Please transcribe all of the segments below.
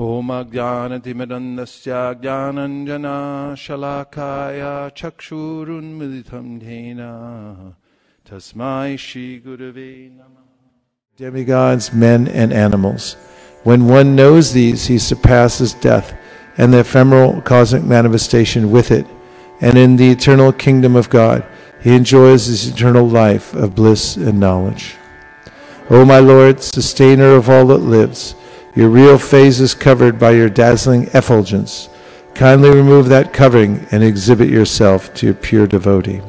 Oma Jnanatimadandasya Jnananjana Shalakaya Chakshurun Militam Dhena Tasmai Shri Gurave Namah. Demigods, men, and animals. When one knows these, he surpasses death and the ephemeral cosmic manifestation with it. And in the eternal kingdom of God, he enjoys his eternal life of bliss and knowledge. O my Lord, sustainer of all that lives, your real face is covered by your dazzling effulgence. Kindly remove that covering and exhibit yourself to your pure devotee.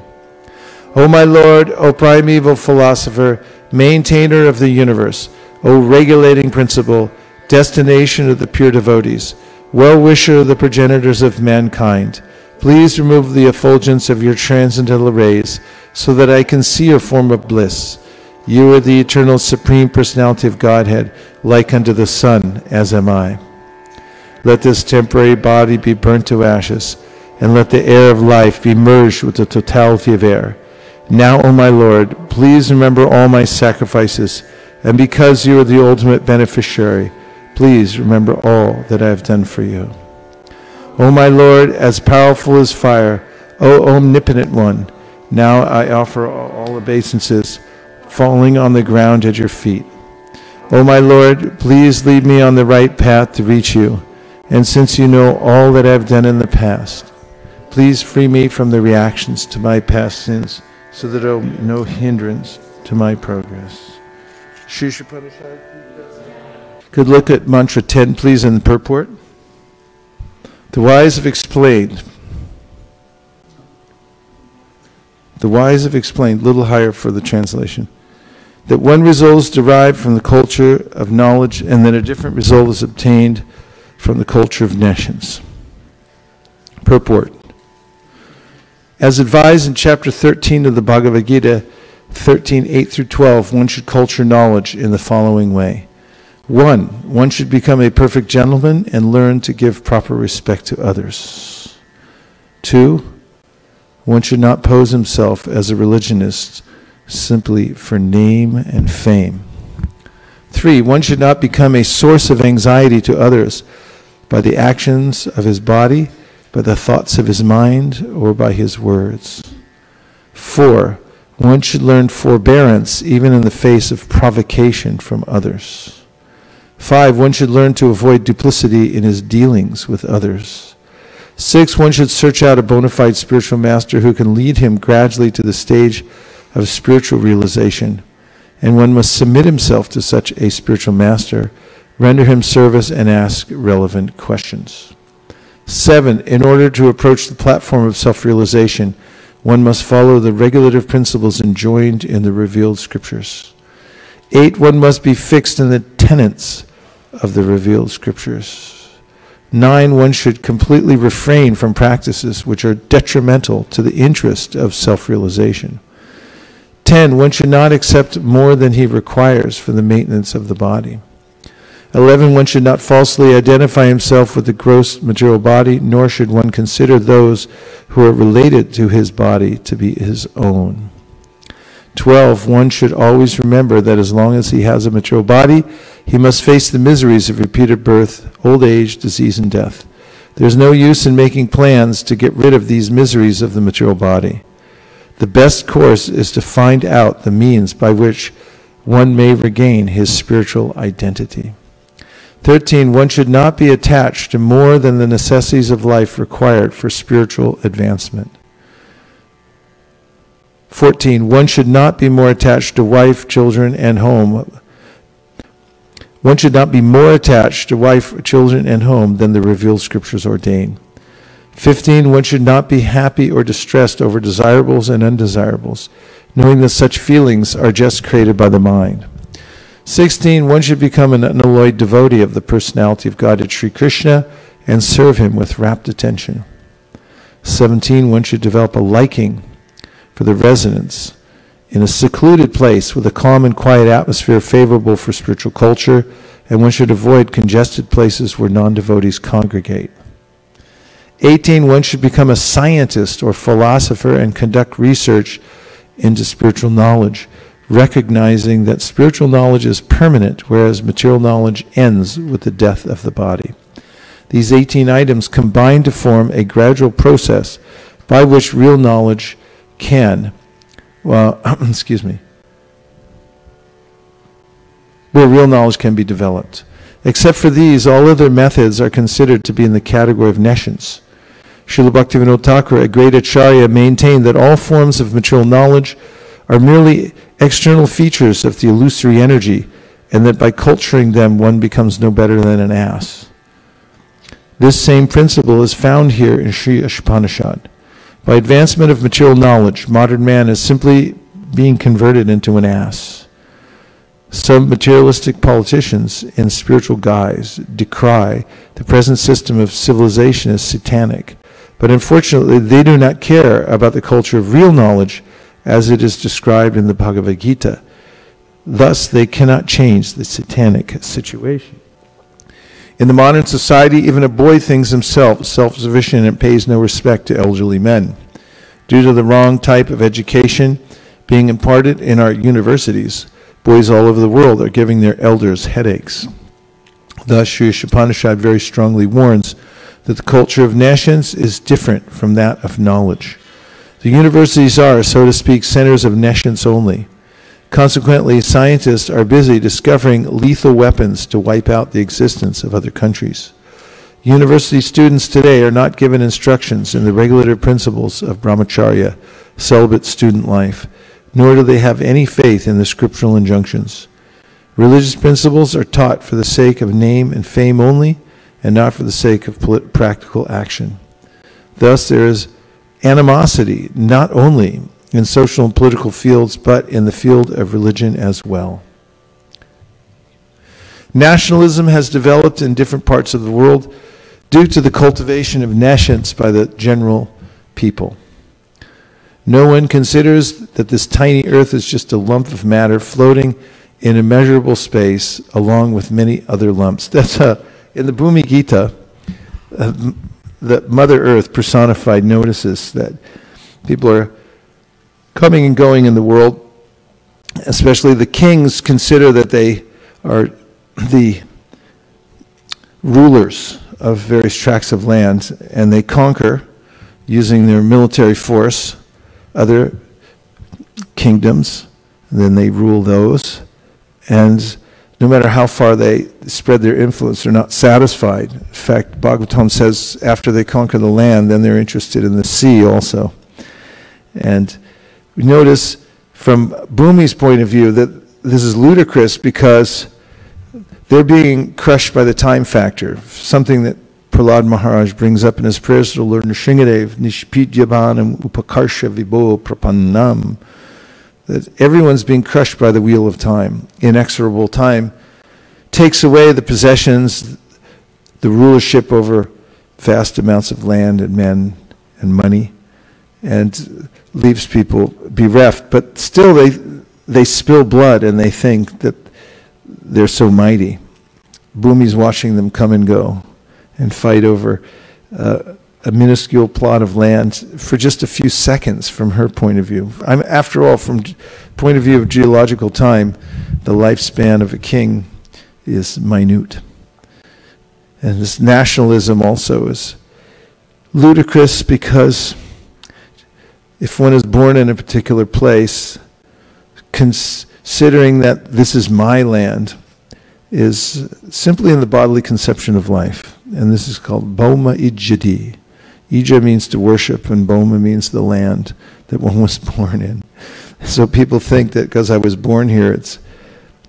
O my Lord, O primeval philosopher, maintainer of the universe, O regulating principle, destination of the pure devotees, well-wisher of the progenitors of mankind, please remove the effulgence of your transcendental rays so that I can see your form of bliss. You are the eternal supreme personality of Godhead, like unto the sun, as am I. Let this temporary body be burnt to ashes, and let the air of life be merged with the totality of air. Now, O my Lord, please remember all my sacrifices, and because you are the ultimate beneficiary, please remember all that I have done for you. O my Lord, as powerful as fire, O omnipotent one, now I offer all obeisances, falling on the ground at your feet. O my Lord, please lead me on the right path to reach you, and since you know all that I have done in the past, please free me from the reactions to my past sins, so that there will be no hindrance to my progress. Sri Ishopanishad. Could look at Mantra 10, please, in the purport. The wise have explained. The wise have explained, a little higher for the translation, that one result is derived from the culture of knowledge and that a different result is obtained from the culture of nations. Purport. As advised in Chapter 13 of the Bhagavad Gita, 13:8-12, one should culture knowledge in the following way. 1. One should become a perfect gentleman and learn to give proper respect to others. 2. One should not pose himself as a religionist simply for name and fame. 3. One should not become a source of anxiety to others by the actions of his body, by the thoughts of his mind, or by his words. 4. One should learn forbearance even in the face of provocation from others. 5. One should learn to avoid duplicity in his dealings with others. 6. One should search out a bona fide spiritual master who can lead him gradually to the stage of spiritual realization. And one must submit himself to such a spiritual master, render him service, and ask relevant questions. 7. In order to approach the platform of self-realization, one must follow the regulative principles enjoined in the revealed scriptures. 8. One must be fixed in the tenets of the revealed scriptures. 9. One should completely refrain from practices which are detrimental to the interest of self-realization. 10. One should not accept more than he requires for the maintenance of the body. 11. One should not falsely identify himself with the gross material body, nor should one consider those who are related to his body to be his own. 12. One should always remember that as long as he has a material body, he must face the miseries of repeated birth, old age, disease, and death. There's no use in making plans to get rid of these miseries of the material body. The best course is to find out the means by which one may regain his spiritual identity. 13. One should not be attached to more than the necessities of life required for spiritual advancement. 14. One should not be more attached to wife, children, and home. One should not be more attached to wife, children, and home than the revealed scriptures ordain. 15. One should not be happy or distressed over desirables and undesirables, knowing that such feelings are just created by the mind. 16. One should become an unalloyed devotee of the personality of Godhead Sri Krishna and serve him with rapt attention. 17. One should develop a liking for the residence in a secluded place with a calm and quiet atmosphere favorable for spiritual culture, and one should avoid congested places where non-devotees congregate. 18. One should become a scientist or philosopher and conduct research into spiritual knowledge, recognizing that spiritual knowledge is permanent, whereas material knowledge ends with the death of the body. These 18 items combine to form a gradual process by which real knowledge can, where real knowledge can be developed. Except for these, all other methods are considered to be in the category of nescience. Srila Bhaktivinoda Thakur, a great Acharya, maintained that all forms of material knowledge are merely external features of the illusory energy, and that by culturing them, one becomes no better than an ass. This same principle is found here in Sri Ishopanishad. By advancement of material knowledge, modern man is simply being converted into an ass. Some materialistic politicians in spiritual guise decry the present system of civilization as satanic, but unfortunately they do not care about the culture of real knowledge as it is described in the Bhagavad Gita. Thus they cannot change the satanic situation. In the modern society, even a boy thinks himself self-sufficient and pays no respect to elderly men. Due to the wrong type of education being imparted in our universities, boys all over the world are giving their elders headaches. Thus, Sri Ishopanishad very strongly warns that the culture of nescience is different from that of knowledge. The universities are, so to speak, centers of nescience only. Consequently, scientists are busy discovering lethal weapons to wipe out the existence of other countries. University students today are not given instructions in the regulatory principles of brahmacharya, celibate student life, nor do they have any faith in the scriptural injunctions. Religious principles are taught for the sake of name and fame only, and not for the sake of practical action. Thus, there is animosity not only in social and political fields, but in the field of religion as well. Nationalism has developed in different parts of the world due to the cultivation of nescience by the general people. No one considers that this tiny earth is just a lump of matter floating in immeasurable space along with many other lumps. That's in the Bhumi Gita, the Mother Earth personified notices that people are coming and going in the world. Especially the kings consider that they are the rulers of various tracts of land, and they conquer using their military force other kingdoms, and then they rule those. And no matter how far they spread their influence, they're not satisfied. In fact, Bhagavatam says after they conquer the land, then they're interested in the sea also. And we notice from Bhumi's point of view that this is ludicrous because they're being crushed by the time factor, something that Prahlad Maharaj brings up in his prayers to Lord Nrsingadev, Nishpidyabanam Upakarsha Vibho Prapannam, that everyone's being crushed by the wheel of time. Inexorable time takes away the possessions, the rulership over vast amounts of land and men and money, and leaves people bereft. But still they spill blood and they think that they're so mighty. Bhumi's watching them come and go and fight over a minuscule plot of land for just a few seconds from her point of view. After all, from point of view of geological time, the lifespan of a king is minute. And this nationalism also is ludicrous because if one is born in a particular place, considering that this is my land is simply in the bodily conception of life. And this is called Bhoma Ijjati. Ija means to worship, and Bhoma means the land that one was born in. So people think that because I was born here, it's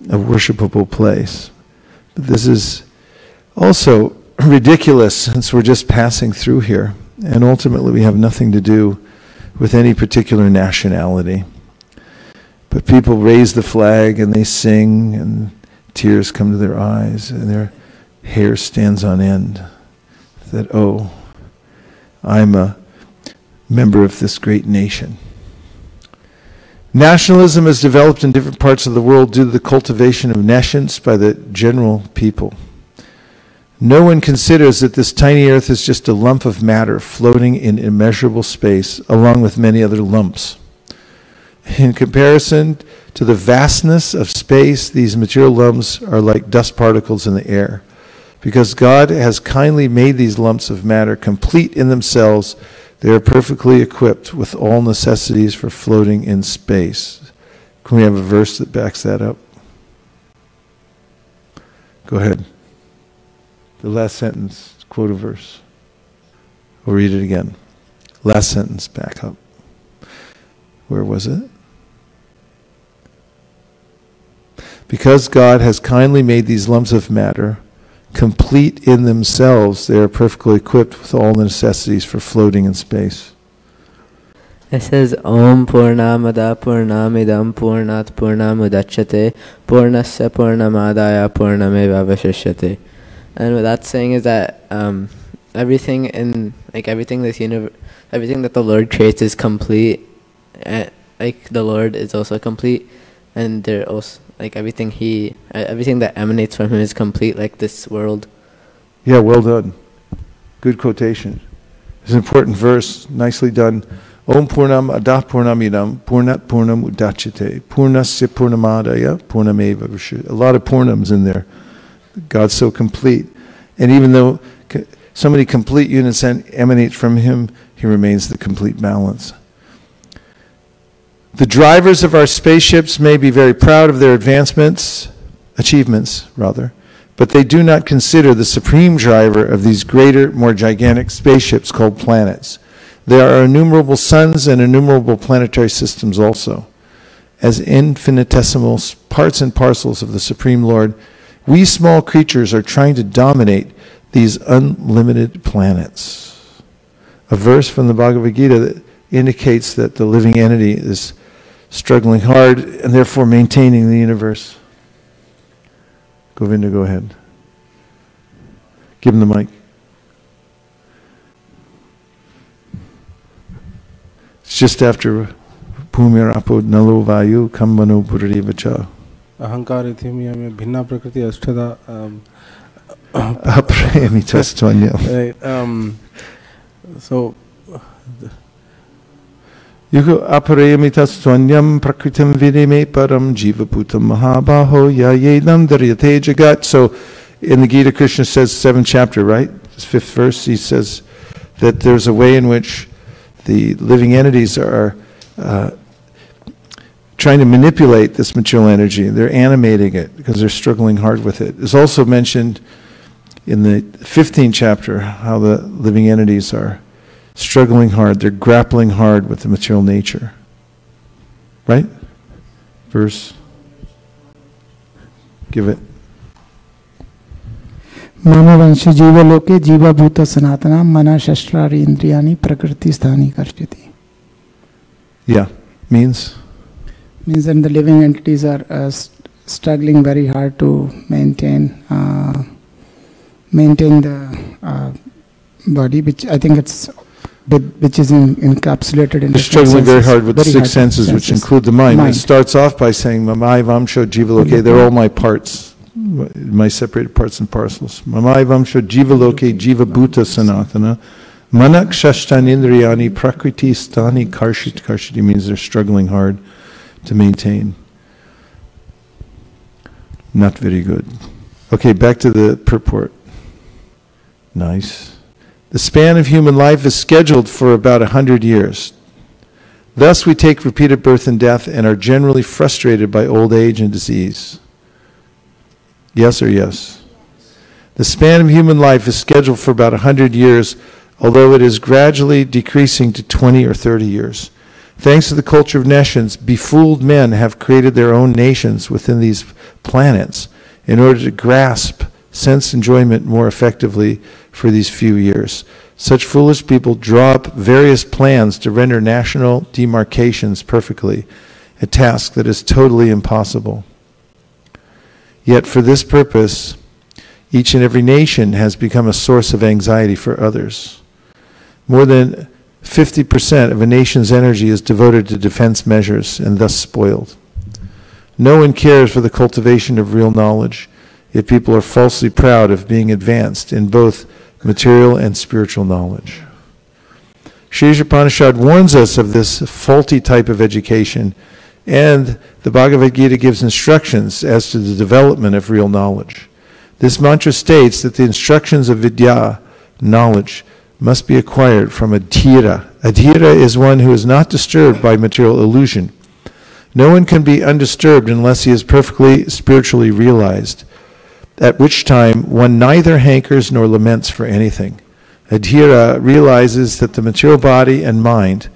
a worshipable place. But this is also ridiculous since we're just passing through here. And ultimately, we have nothing to do with any particular nationality. But people raise the flag, and they sing, and tears come to their eyes, and their hair stands on end. That, oh, I'm a member of this great nation. Nationalism has developed in different parts of the world due to the cultivation of nescience by the general people. No one considers that this tiny earth is just a lump of matter floating in immeasurable space along with many other lumps. In comparison to the vastness of space, these material lumps are like dust particles in the air. because God has kindly made these lumps of matter complete in themselves. They are perfectly equipped with all necessities for floating in space. Can we have a verse that backs that up? Go ahead. The last sentence, quote a verse. We'll read it again. Last sentence, back up. Where was it? Because God has kindly made these lumps of matter complete in themselves, they are perfectly equipped with all the necessities for floating in space. It says, Om Purnamada Purnamidam Purnat Purnamudachyate Purnasya Purnamadaya Purnameva Vashishyate. And what that's saying is that everything in, like, everything that the Lord creates is complete. And, like, the Lord is also complete, and they're also, like, everything that emanates from him is complete, like this world. Yeah, well done. Good quotation. It's an important verse. Nicely done. Om Purnam Adah Purnamidam Purnat Purnam Udachyate Purnasya Purnamadaya Purnameva Vashishyate. A lot of Purnams in there. God's so complete. And even though so many complete units emanate from him, he remains the complete balance. The drivers of our spaceships may be very proud of their achievements, but they do not consider the supreme driver of these greater, more gigantic spaceships called planets. There are innumerable suns and innumerable planetary systems also. As infinitesimal parts and parcels of the Supreme Lord, we small creatures are trying to dominate these unlimited planets. A verse from the Bhagavad Gita that indicates that the living entity is struggling hard and therefore maintaining the universe. Govinda, go ahead. Give him the mic. It's just after Bhumirapo Nalo Vayu Kambano Puradivacha. Ahankari Thimiya me Bhinna Prakriti Ashtada. So Yuko aparayamitas twanyam prakritam vidime param jivaputam mahabaho yayedam daryate jagat. So in the Gita, Krishna says, 7th chapter, right? This 5th verse, he says that there's a way in which the living entities are trying to manipulate this material energy. They're animating it because they're struggling hard with it. It's also mentioned in the 15th chapter how the living entities are struggling hard, they're grappling hard with the material nature. Right? Verse. Give it. Manavansha jiva loke jiva bhuta sanatana mana shastrari indriyani prakriti sthani karshiti. Yeah. Means? Means that the living entities are struggling very hard to maintain the body, which I think it's which is encapsulated in the struggling very hard with the six senses, which include the mind. It starts off by saying, Mamai Vamsho Jivaloke, they're all my parts, my separated parts and parcels. Mamai Vamsho Jivaloke, Jiva Bhuta Sanatana, Manak Shashtan Indriyani, Prakriti Stani Karshit. Karshiti means they're struggling hard to maintain. Not very good. Okay, back to the purport. Nice. The span of human life is scheduled for about 100 years. Thus we take repeated birth and death and are generally frustrated by old age and disease. Yes or yes? The span of human life is scheduled for about 100 years, although it is gradually decreasing to 20 or 30 years. Thanks to the culture of nations, befooled men have created their own nations within these planets in order to grasp sense enjoyment more effectively for these few years. Such foolish people draw up various plans to render national demarcations perfectly, a task that is totally impossible. Yet for this purpose, each and every nation has become a source of anxiety for others. More than 50% of a nation's energy is devoted to defense measures and thus spoiled. No one cares for the cultivation of real knowledge if people are falsely proud of being advanced in both material and spiritual knowledge. Sri Ishopanishad warns us of this faulty type of education, and the Bhagavad Gita gives instructions as to the development of real knowledge. This mantra states that the instructions of vidya, knowledge, must be acquired from a dhira. A dhira is one who is not disturbed by material illusion. No one can be undisturbed unless he is perfectly spiritually realized, at which time one neither hankers nor laments for anything. A dhira realizes that the material body and mind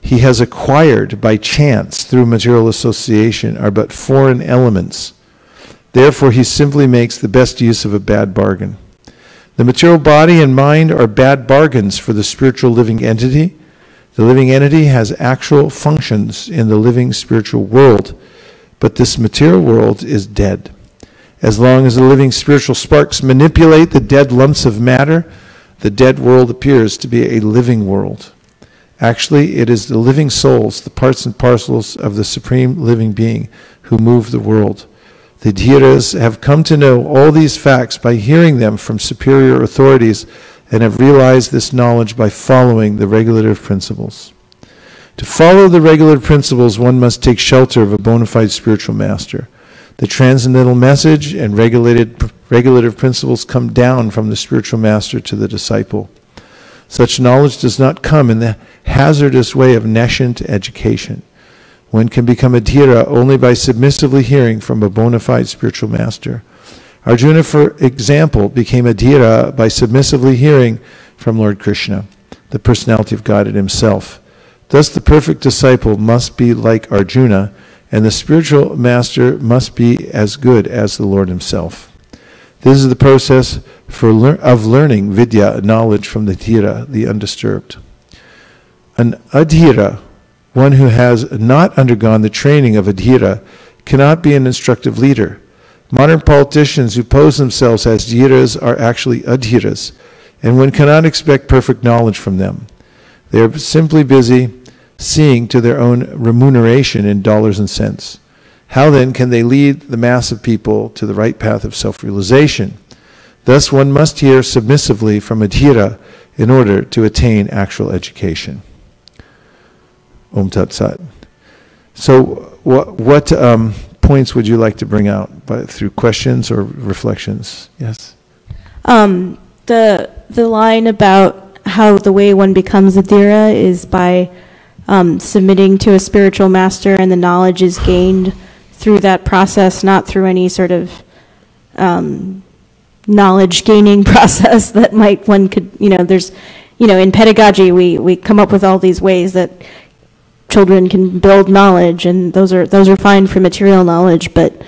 he has acquired by chance through material association are but foreign elements. Therefore, he simply makes the best use of a bad bargain. The material body and mind are bad bargains for the spiritual living entity. The living entity has actual functions in the living spiritual world, but this material world is dead. As long as the living spiritual sparks manipulate the dead lumps of matter, the dead world appears to be a living world. Actually, it is the living souls, the parts and parcels of the Supreme Living Being, who move the world. The dhiras have come to know all these facts by hearing them from superior authorities, and have realized this knowledge by following the regulative principles. To follow the regulative principles, one must take shelter of a bona fide spiritual master. The transcendental message and regulative principles come down from the spiritual master to the disciple. Such knowledge does not come in the hazardous way of nascent education. One can become a dhira only by submissively hearing from a bona fide spiritual master. Arjuna, for example, became a dhira by submissively hearing from Lord Krishna, the personality of God in himself. Thus the perfect disciple must be like Arjuna, and the spiritual master must be as good as the Lord himself. This is the process of learning vidya, knowledge, from the dhira, the undisturbed. An adhira, one who has not undergone the training of a dhira, cannot be an instructive leader. Modern politicians who pose themselves as dhiras are actually adhiras, and one cannot expect perfect knowledge from them. They are simply busy seeing to their own remuneration in dollars and cents. How then can they lead the mass of people to the right path of self-realization? Thus one must hear submissively from a dhira in order to attain actual education. Om Tat Sat. So what points would you like to bring out through questions or reflections? Yes. The line about how the way one becomes a dhira is by submitting to a spiritual master, and the knowledge is gained through that process, not through any sort of knowledge gaining process that in pedagogy we come up with all these ways that children can build knowledge, and those are fine for material knowledge, but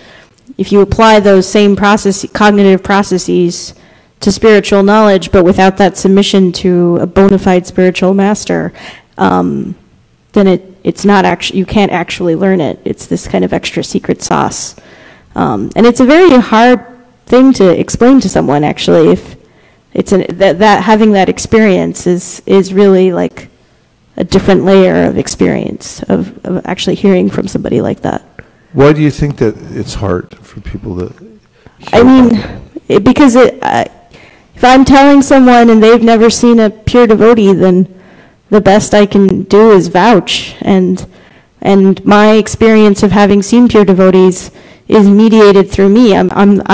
if you apply those same cognitive processes to spiritual knowledge, but without that submission to a bona fide spiritual master, then it's not actually, you can't actually learn it. It's this kind of extra secret sauce, and it's a very hard thing to explain to someone. Actually, if it's that having that experience is really like a different layer of experience of actually hearing from somebody like that. Why do you think that it's hard for people to hear? I mean, if I'm telling someone and they've never seen a pure devotee, then the best I can do is vouch. And my experience of having seen pure devotees is mediated through me. I'm the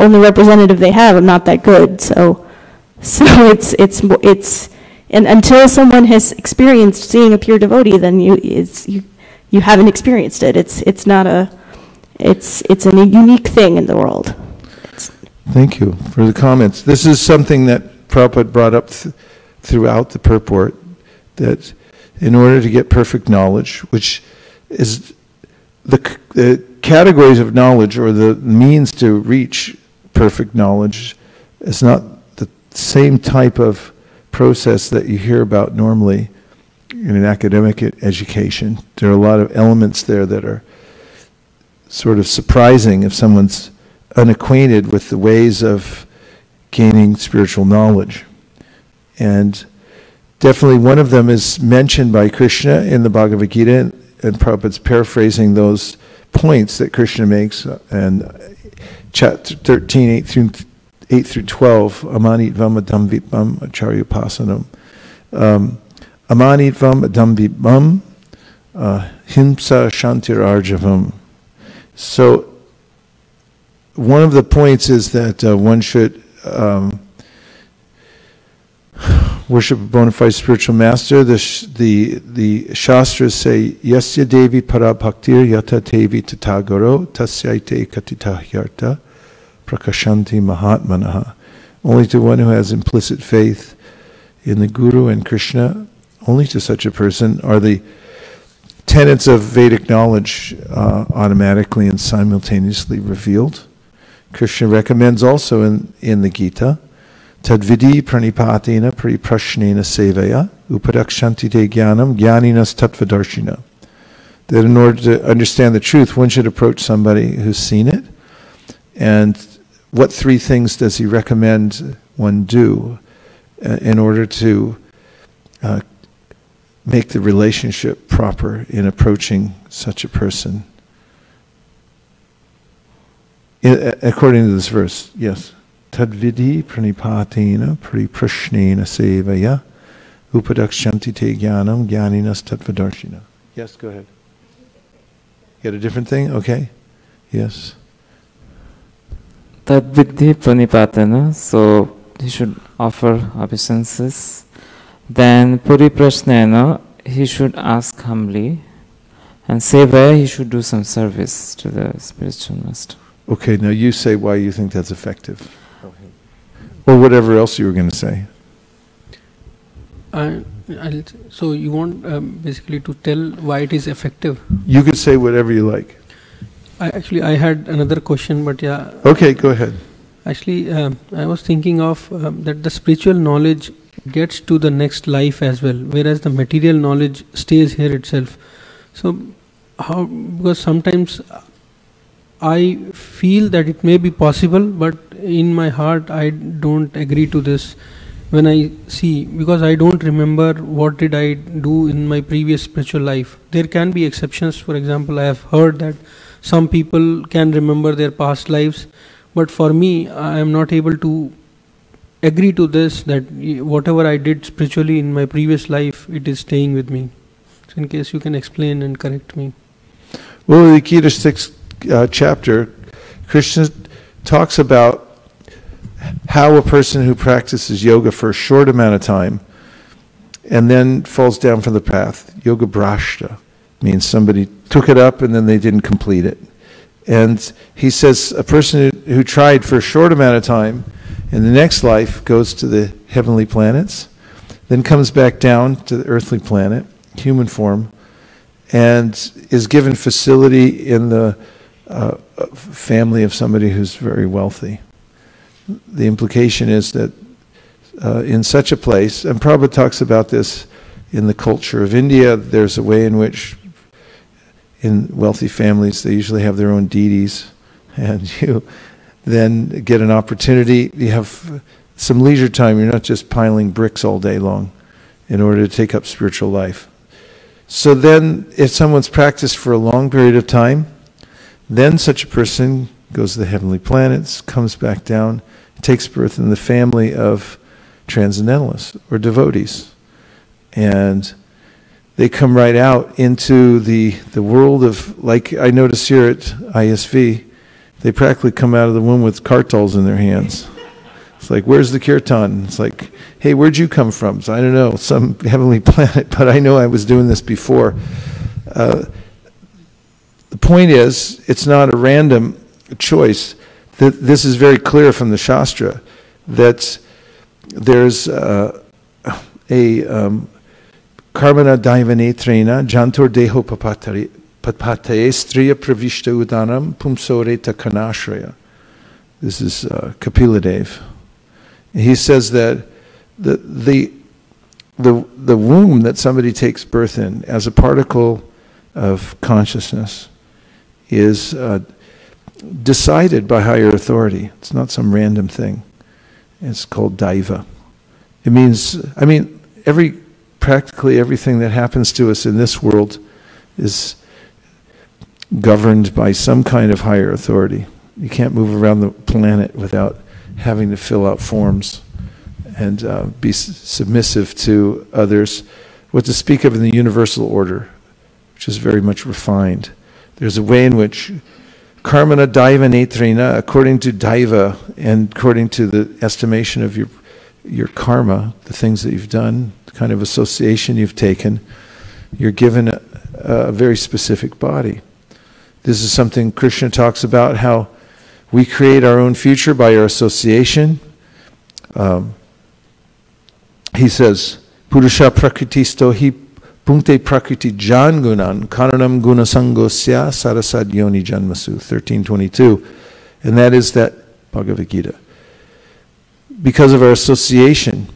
only representative they have. I'm not that good, so it's and until someone has experienced seeing a pure devotee, then you haven't experienced it. It's a unique thing in the world. Thank you for the comments. This is something that Prabhupada brought up throughout the purport, that in order to get perfect knowledge, which is the categories of knowledge or the means to reach perfect knowledge, is not same type of process that you hear about normally in an academic education. There are a lot of elements there that are sort of surprising if someone's unacquainted with the ways of gaining spiritual knowledge. And definitely one of them is mentioned by Krishna in the Bhagavad Gita, and Prabhupada's paraphrasing those points that Krishna makes in chapter 13, 8 through 12, Amanitvam Adam Vipam Acharyupasanam. Amanitvam Adam Vipam Himsa Shantirarjavam. So one of the points is that one should worship a bona fide spiritual master. The Shastras say, Yasya Devi Para Bhaktir Yata Devi Tatagaro Tasyaite Katitahyarta Prakashanti Mahatmanaha. Only to one who has implicit faith in the Guru and Krishna, only to such a person are the tenets of Vedic knowledge automatically and simultaneously revealed. Krishna recommends also in the Gita, Tadvidi pranipatina priprashnena sevaya upadakshanti te jnanam jnaninas tattvadarshina. That in order to understand the truth, one should approach somebody who's seen it. And what three things does he recommend one do in order to make the relationship proper in approaching such a person? According to this verse, yes. Tadvidi pranipatina priprashnena sevaya upadakshanti te jnanam jnaninas tattvadarshina. Yes, go ahead. You got a different thing? Okay. Yes. Tadvidhi pranipatana, so he should offer obeisances. Then puriprasnena, he should ask humbly. And sevaya, he should do some service to the spiritual master. Okay, now you say why you think that's effective. Or whatever else you were going to say. So you want basically to tell why it is effective? You could say whatever you like. I had another question, but yeah. Okay, go ahead. Actually, I was thinking of that the spiritual knowledge gets to the next life as well, whereas the material knowledge stays here itself. So, how? Because sometimes I feel that it may be possible, but in my heart I don't agree to this when I see, because I don't remember what did I do in my previous spiritual life. There can be exceptions. For example, I have heard that some people can remember their past lives, but for me, I am not able to agree to this, that whatever I did spiritually in my previous life, it is staying with me. So in case you can explain and correct me. Well, in the Gita 6th chapter, Krishna talks about how a person who practices yoga for a short amount of time and then falls down from the path, yoga brashta, means somebody took it up and then they didn't complete it. And he says a person who tried for a short amount of time in the next life goes to the heavenly planets, then comes back down to the earthly planet, human form, and is given facility in the family of somebody who's very wealthy. The implication is that in such a place, and Prabhupada talks about this in the culture of India, there's a way in which in wealthy families, they usually have their own deities, and you then get an opportunity. You have some leisure time. You're not just piling bricks all day long in order to take up spiritual life. So then if someone's practiced for a long period of time, then such a person goes to the heavenly planets, comes back down, takes birth in the family of transcendentalists or devotees. And they come right out into the world of, like I notice here at ISV, they practically come out of the womb with kartals in their hands. It's like, where's the kirtan? It's like, hey, where'd you come from? It's, I don't know, some heavenly planet, but I know I was doing this before. The point is, it's not a random choice. This is very clear from the Shastra, that there's karmana daivanetrena jantur deho papataye striya pravishta udanam pumsoreta kanashraya. This is Kapiladev. He says that the womb that somebody takes birth in as a particle of consciousness is decided by higher authority. It's not some random thing. It's called daiva. It means, I mean, practically everything that happens to us in this world is governed by some kind of higher authority. You can't move around the planet without having to fill out forms and be submissive to others. What to speak of in the universal order, which is very much refined. There's a way in which Karmana daiva netrina, according to daiva and according to the estimation of your karma, the things that you've done, the kind of association you've taken, you're given a very specific body. This is something Krishna talks about, how we create our own future by our association. He says, Purusha prakriti stohi punkte prakriti jan gunan karanam gunasangosya sarasad yoni janmasu, 13:22. And that is that Bhagavad Gita. Because of our association,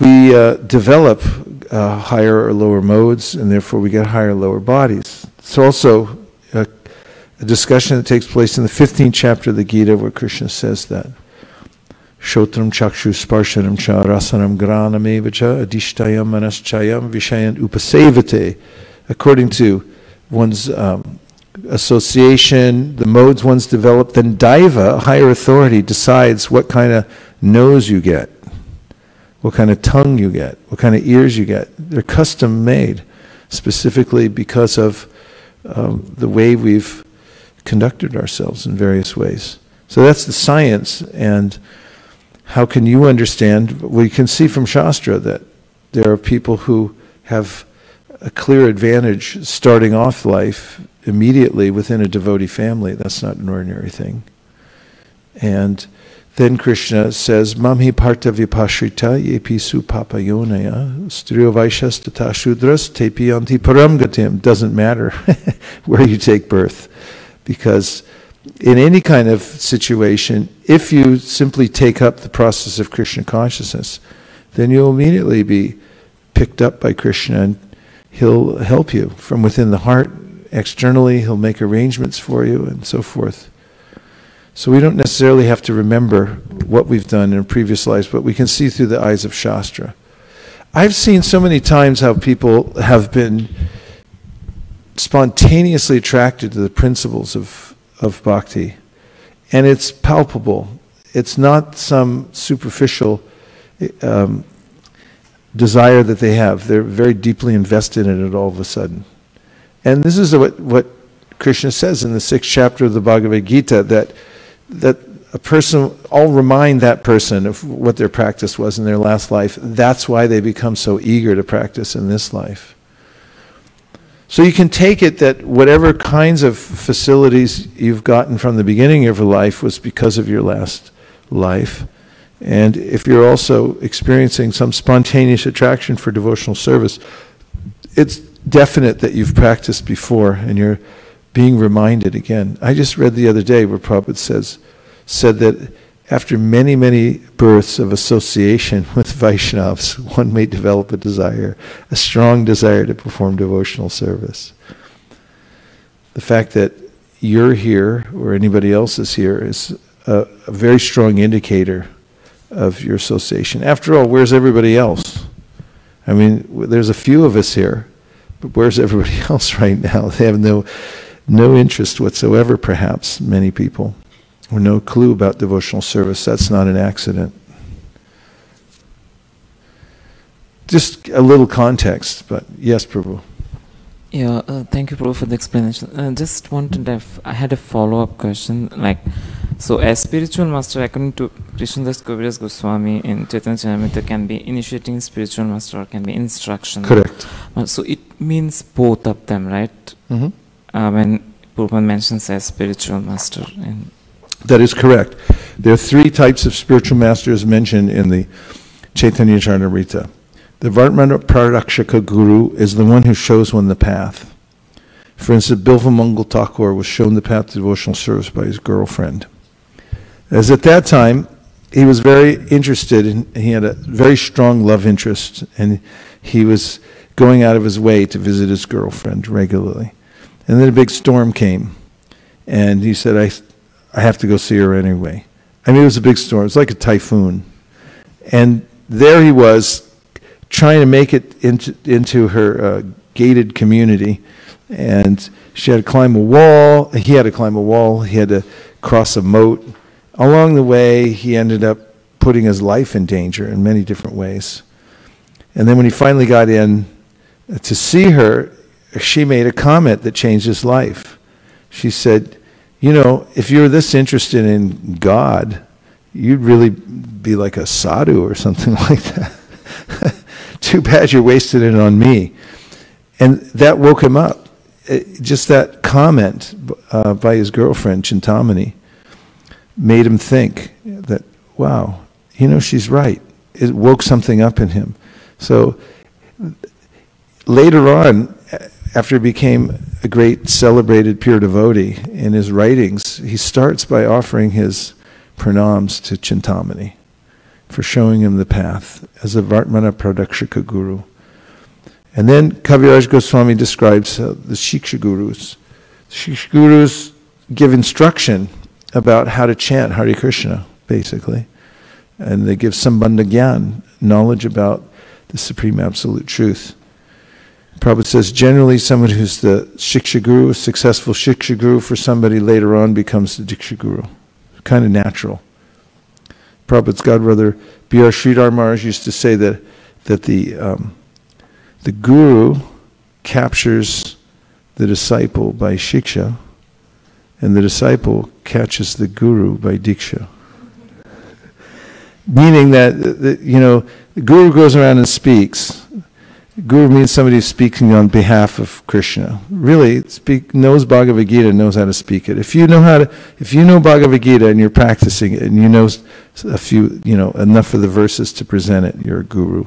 we develop higher or lower modes, and therefore we get higher or lower bodies. It's also a discussion that takes place in the 15th chapter of the Gita, where Krishna says that. Shotram chakshu sparshanam cha rasanam granam evacha adishtayam manaschayam vishayan upasevate. According to one's association, the modes one's developed, then daiva, a higher authority, decides what kind of nose you get, what kind of tongue you get, what kind of ears you get. They're custom made specifically because of the way we've conducted ourselves in various ways. So that's the science. And how can you understand? We can see from Shastra that there are people who have a clear advantage starting off life immediately within a devotee family. That's not an ordinary thing. And then Krishna says, Mamhi parta vipashrita yepisu papayonaya striyovaishas tata shudras tepiyanti paramgatim. Doesn't matter where you take birth, because in any kind of situation, if you simply take up the process of Krishna consciousness, then you'll immediately be picked up by Krishna, and he'll help you from within the heart. Externally, he'll make arrangements for you and so forth. So we don't necessarily have to remember what we've done in previous lives, but we can see through the eyes of Shastra. I've seen so many times how people have been spontaneously attracted to the principles of bhakti, and it's palpable. It's not some superficial desire that they have. They're very deeply invested in it all of a sudden. And this is what Krishna says in the 6th chapter of the Bhagavad Gita, that a person, I'll remind that person of what their practice was in their last life. That's why they become so eager to practice in this life. So you can take it that whatever kinds of facilities you've gotten from the beginning of your life was because of your last life. And if you're also experiencing some spontaneous attraction for devotional service, it's definite that you've practiced before and you're being reminded again. I just read the other day where Prabhupada said that after many, many births of association with Vaishnavas, one may develop a strong desire to perform devotional service. The fact that you're here or anybody else is here is a very strong indicator of your association. After all, where's everybody else? I mean, there's a few of us here, but where's everybody else right now? They have no interest whatsoever, perhaps, many people, or no clue about devotional service. That's not an accident. Just a little context, but yes, Prabhu. Yeah, thank you, Prabhu, for the explanation. Just wanted to I had a follow-up question. Like, so as spiritual master, according to Krishnadasa Kaviraja Goswami in Chaitanya Charitamrita, can be initiating spiritual master or can be instruction. Correct. So it means both of them, right? Mm-hmm. When Prabhupada mentions as spiritual master and that is correct. There are three types of spiritual masters mentioned in the Chaitanya Charitamrita. The Vartman Parakshaka Guru is the one who shows one the path. For instance, Bilva Mangal Thakur was shown the path to devotional service by his girlfriend. As at that time, he was very interested, and he had a very strong love interest, and he was going out of his way to visit his girlfriend regularly. And then a big storm came, and he said, I have to go see her anyway. I mean, it was a big storm. It was like a typhoon. And there he was, trying to make it into her gated community. And she had to climb a wall. He had to climb a wall. He had to cross a moat. Along the way, he ended up putting his life in danger in many different ways. And then when he finally got in to see her, she made a comment that changed his life. she said, you know, if you're this interested in God, you'd really be like a sadhu or something like that. Too bad you're wasting it on me. And that woke him up. Just that comment by his girlfriend, Chintamani, made him think that, wow, you know, she's right. It woke something up in him. So later on, after he became a great celebrated pure devotee, in his writings, he starts by offering his pranams to Chintamani for showing him the path as a Vartmana Pradakshika Guru. And then Kaviraja Goswami describes the Shiksha Gurus. The Shiksha Gurus give instruction about how to chant Hare Krishna, basically. And they give Sambandha Gyan, knowledge about the Supreme Absolute Truth. Prabhupada says, generally someone who's the Shiksha Guru, a successful Shiksha Guru for somebody later on becomes the Diksha Guru. Kind of natural. Prabhupada's godbrother B.R. Sridhar Maharaj used to say that the guru captures the disciple by shiksha, and the disciple catches the guru by diksha. Meaning that, you know, the guru goes around and speaks. Guru means somebody who's speaking on behalf of Krishna. Really, knows Bhagavad Gita and knows how to speak it. If you know Bhagavad Gita and you're practicing it and you know enough of the verses to present it, you're a guru,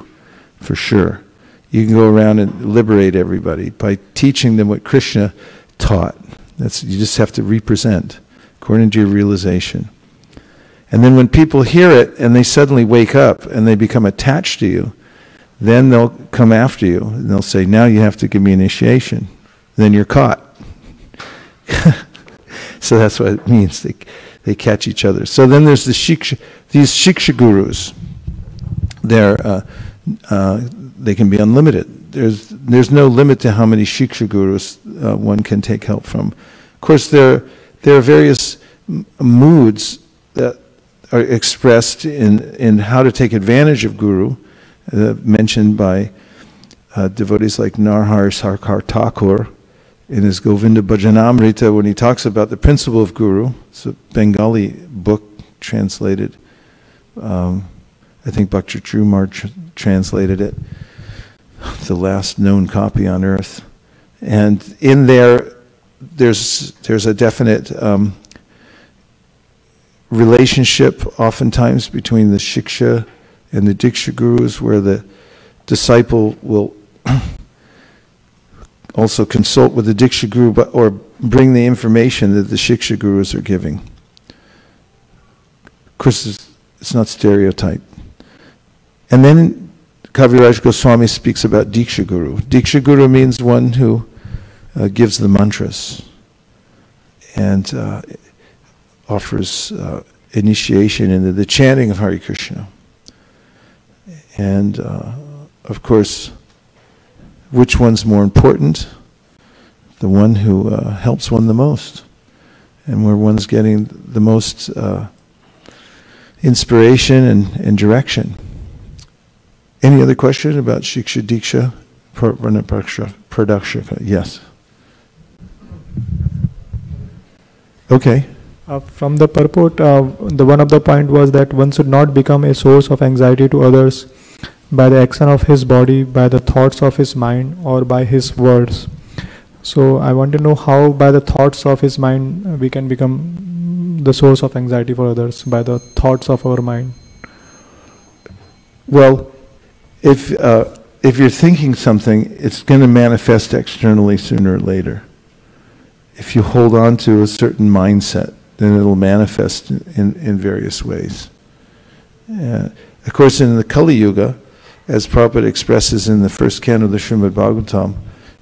for sure. You can go around and liberate everybody by teaching them what Krishna taught. You just have to represent according to your realization. And then when people hear it and they suddenly wake up and they become attached to you, then they'll come after you and they'll say, now you have to give me initiation. Then you're caught. So that's what it means. They catch each other. So then there's these Shiksha Gurus. They can be unlimited. There's no limit to how many Shiksha Gurus one can take help from. Of course, there are various moods that are expressed in how to take advantage of Guru, mentioned by devotees like Narhar Sarkar Thakur in his Govinda Bhajanamrita when he talks about the principle of Guru. It's a Bengali book translated. I think Bhakti Trumar translated it, the last known copy on earth. And in there's a definite relationship oftentimes between the Shiksha and the Diksha Gurus, where the disciple will also consult with the Diksha Guru or bring the information that the Shiksha Gurus are giving. Of course, it's not stereotyped. And then Kaviraj Goswami speaks about Diksha Guru. Diksha Guru means one who gives the mantras and offers initiation into the chanting of Hare Krishna. And of course, which one's more important? The one who helps one the most, and where one's getting the most inspiration and direction. Any other question about Shiksha, Diksha, Pradakshika? Yes. Okay. From the purport, one of the point was that one should not become a source of anxiety to others by the action of his body, by the thoughts of his mind, or by his words. So I want to know how by the thoughts of his mind we can become the source of anxiety for others, by the thoughts of our mind. Well, if you're thinking something, it's going to manifest externally sooner or later. If you hold on to a certain mindset, then it'll manifest in various ways. Of course, in the Kali Yuga, as Prabhupada expresses in the first canto of the Srimad Bhagavatam,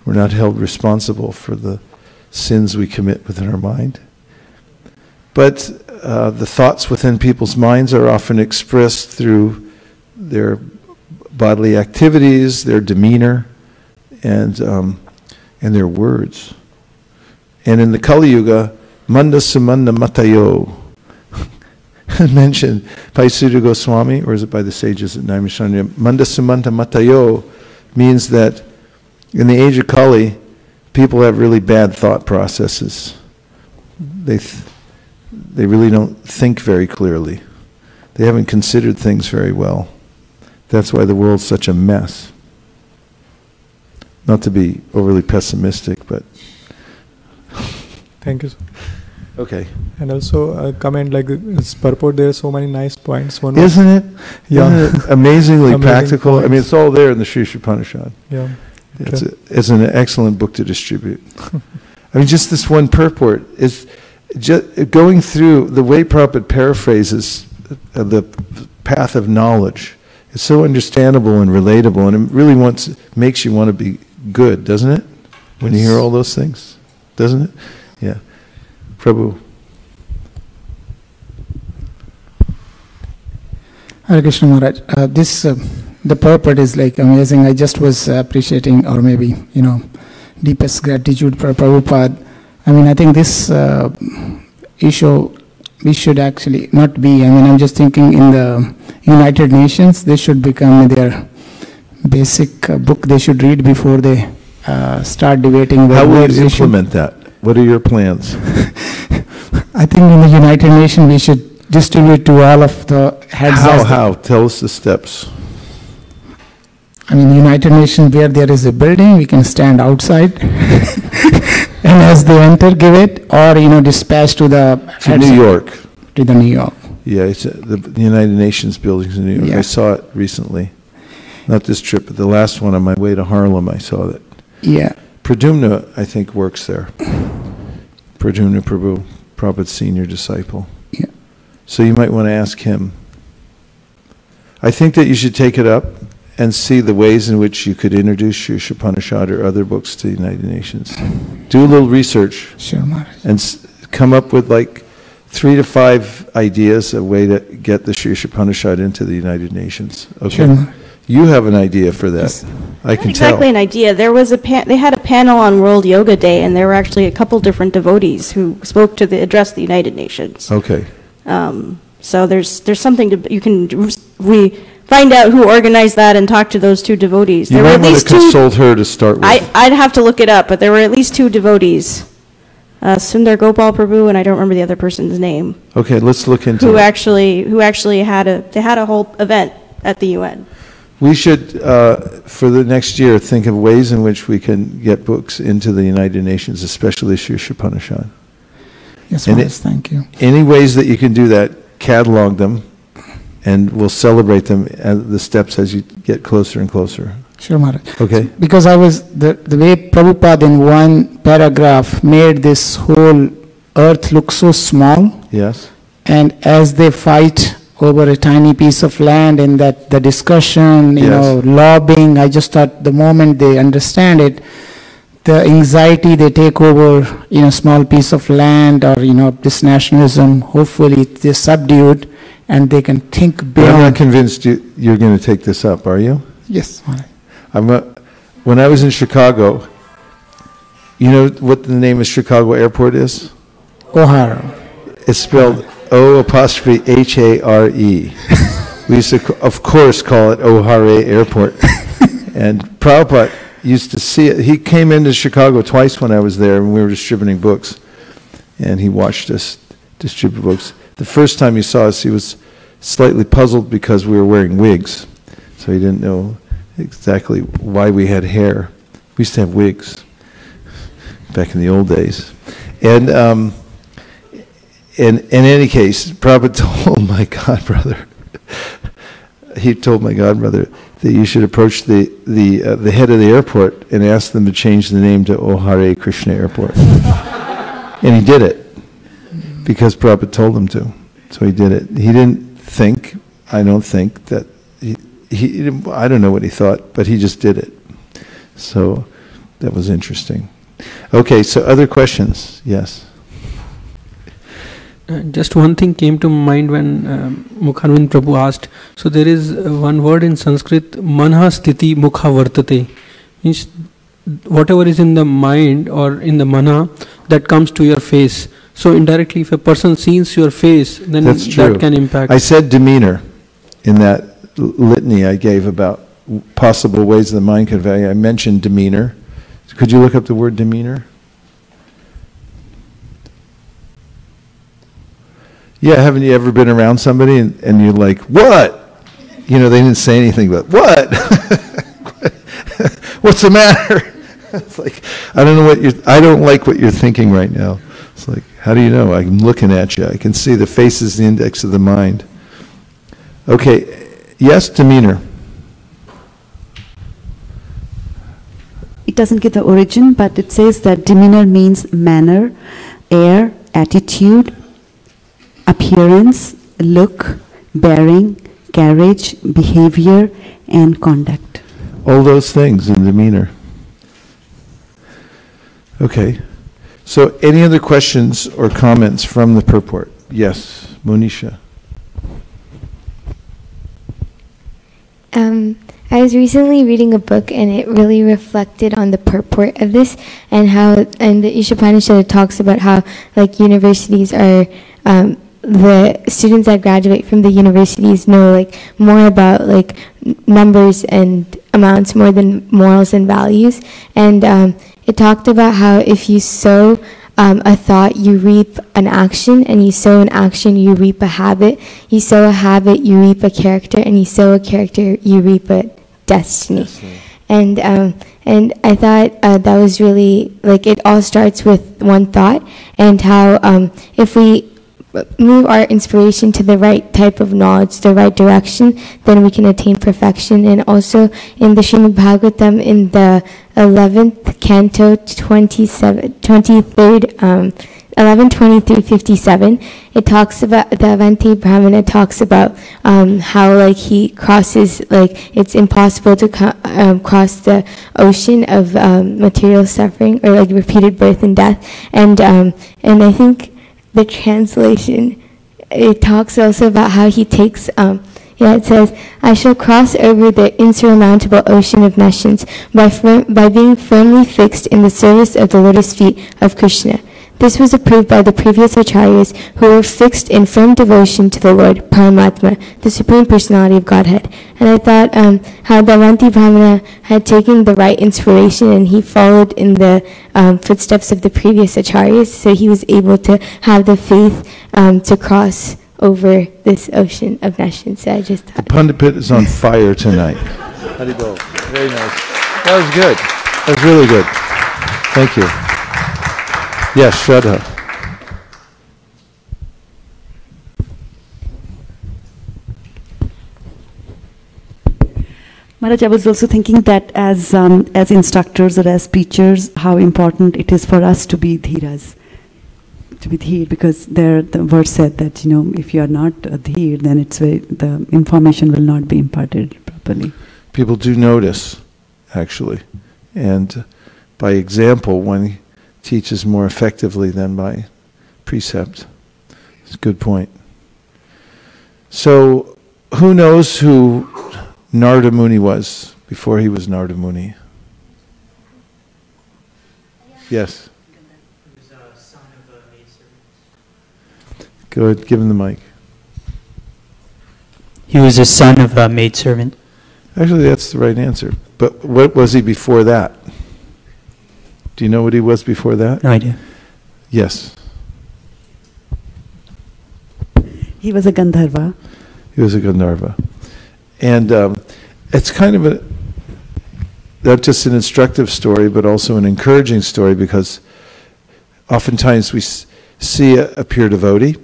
we're not held responsible for the sins we commit within our mind. But the thoughts within people's minds are often expressed through their bodily activities, their demeanor, and their words. And in the Kali Yuga, Manda Sumanda Matayo, mentioned by Sudha Goswami, or is it by the sages at Naimisharanya? Manda Sumanda Matayo means that in the age of Kali, people have really bad thought processes. they really don't think very clearly. They haven't considered things very well. That's why the world's such a mess. Not to be overly pessimistic, but... Thank you, sir. Okay. And also a comment like this purport, there are so many nice points. One isn't it? Yeah. Isn't it amazingly practical? Points. I mean, it's all there in the Sri Ishopanishad. Yeah. It's an excellent book to distribute. I mean, just this one purport is just going through the way Prabhupada paraphrases the path of knowledge. It's so understandable and relatable, and it really makes you want to be good, doesn't it? When you hear all those things, doesn't it? Yeah. Prabhu. Hare Krishna Maharaj. The purport is like amazing. I just was appreciating, or maybe, deepest gratitude for Prabhupada. I mean, I think this issue we should actually not be. I mean, I'm just thinking in the United Nations, they should become their basic book they should read before they start debating. How will you implement that? What are your plans? I think in the United Nations we should distribute to all of the heads. How? Tell us the steps. I mean, United Nations, where there is a building, we can stand outside and as they enter, give it, or dispatch to the New York. To the New York. Yeah, it's the United Nations buildings in New York. Yeah. I saw it recently. Not this trip, but the last one on my way to Harlem, I saw that. Yeah. Pradumna, I think, works there. Pradumna Prabhu, Prabhupada's senior disciple. Yeah. So you might want to ask him. I think that you should take it up and see the ways in which you could introduce Sri Ishopanishad or other books to the United Nations. Do a little research. Sure, Maharaj. And come up with like 3 to 5 ideas, a way to get the Sri Ishopanishad into the United Nations. Okay. Sure, Maharaj. You have an idea for that. Yes. I can tell. Not exactly an idea. There was they had a panel on World Yoga Day, and there were actually a couple different devotees who spoke to addressed the United Nations. Okay. So there's something you can find out who organized that and talk to those 2 devotees. You might want to consult her to start with. I'd have to look it up, but there were at least 2 devotees, Sundar Gopal Prabhu, and I don't remember the other person's name. Okay, let's look into who actually had a whole event at the UN. We should, for the next year, think of ways in which we can get books into the United Nations, especially Sri Ishopanishad. Yes, thank you. Any ways that you can do that, catalog them, and we'll celebrate them as the steps as you get closer and closer. Sure, Maharaj. Okay. Because I was, the way Prabhupada in one paragraph made this whole earth look so small. Yes. And as they fight over a tiny piece of land, and that the discussion, lobbying, I just thought the moment they understand it, the anxiety they take over, small piece of land or, this nationalism, hopefully they're subdued and they can think beyond. But I'm not convinced you're going to take this up, are you? Yes. When I was in Chicago, you know what the name of Chicago airport is? O'Hare. It's spelled O'HARE. We used to, of course, call it O'Hare Airport. And Prabhupada used to see it. He came into Chicago twice when I was there, and we were distributing books. And he watched us distribute books. The first time he saw us, he was slightly puzzled because we were wearing wigs. So he didn't know exactly why we had hair. We used to have wigs back in the old days. And... in any case, Prabhupada told my godbrother, that you should approach the head of the airport and ask them to change the name to O'Hare Krishna Airport. And he did it, because Prabhupada told him to. So he did it. He didn't think, I don't think, that, I don't know what he thought, but he just did it. So that was interesting. Okay, so other questions? Yes. Just one thing came to mind when Mukhanand Prabhu asked. So there is one word in Sanskrit, manha sthiti mukha vartate. Means whatever is in the mind or in the manha, that comes to your face. So indirectly, if a person sees your face, then that can impact. I said demeanor in that litany I gave about possible ways the mind could value. I mentioned demeanor. Could you look up the word demeanor? Yeah, haven't you ever been around somebody and you're like, what? You know, they didn't say anything, but what? What's the matter? It's like, I don't like what you're thinking right now. It's like, how do you know? I'm looking at you. I can see the face is the index of the mind. Okay, yes, demeanor. It doesn't give the origin, but it says that demeanor means manner, air, attitude, appearance, look, bearing, carriage, behavior, and conduct. All those things in demeanor. Okay. So any other questions or comments from the purport? Yes, Monisha. I was recently reading a book and it really reflected on the purport of this and how, and the Ishopanishad talks about how, like, universities are, the students that graduate from the universities know, like, more about, like, numbers and amounts more than morals and values. And it talked about how if you sow a thought, you reap an action, and you sow an action, you reap a habit. You sow a habit, you reap a character, and you sow a character, you reap a destiny. And I thought that was really, like, it all starts with one thought, and how if we move our inspiration to the right type of knowledge, the right direction, then we can attain perfection. And also in the Srimad Bhagavatam, in the 11th canto, 23rd, 11:23:57, it talks about the Avanti Brahmana talks about how, like, he crosses, like, it's impossible to cross the ocean of material suffering, or, like, repeated birth and death. And I think the translation, it talks also about how he takes, it says, I shall cross over the insurmountable ocean of nations by being firmly fixed in the service of the lotus feet of Krishna. This was approved by the previous Acharyas who were fixed in firm devotion to the Lord, Paramatma, the Supreme Personality of Godhead. And I thought how the Avanti Brahmana had taken the right inspiration and he followed in the footsteps of the previous Acharyas, so he was able to have the faith to cross over this ocean of nations. So I just thought. The Pandapit is on fire tonight. Haribol. Very nice. That was good. That was really good. Thank you. Yes, Shraddha. Maharaj, I was also thinking that as instructors or as teachers, how important it is for us to be dhiras, to be dheer, because there the verse said that, you know, if you are not a dheer, then it's very, the information will not be imparted properly. People do notice, actually, and by example, one teaches more effectively than by precept. It's a good point. So, who knows who Narada Muni was before he was Narada Muni? Yes? He was a son of a maidservant. Go ahead, give him the mic. He was a son of a maidservant. Actually, that's the right answer. But what was he before that? Do you know what he was before that? No idea. Yes. He was a Gandharva. He was a Gandharva. And it's kind of a, not just an instructive story, but also an encouraging story, because oftentimes we see a pure devotee,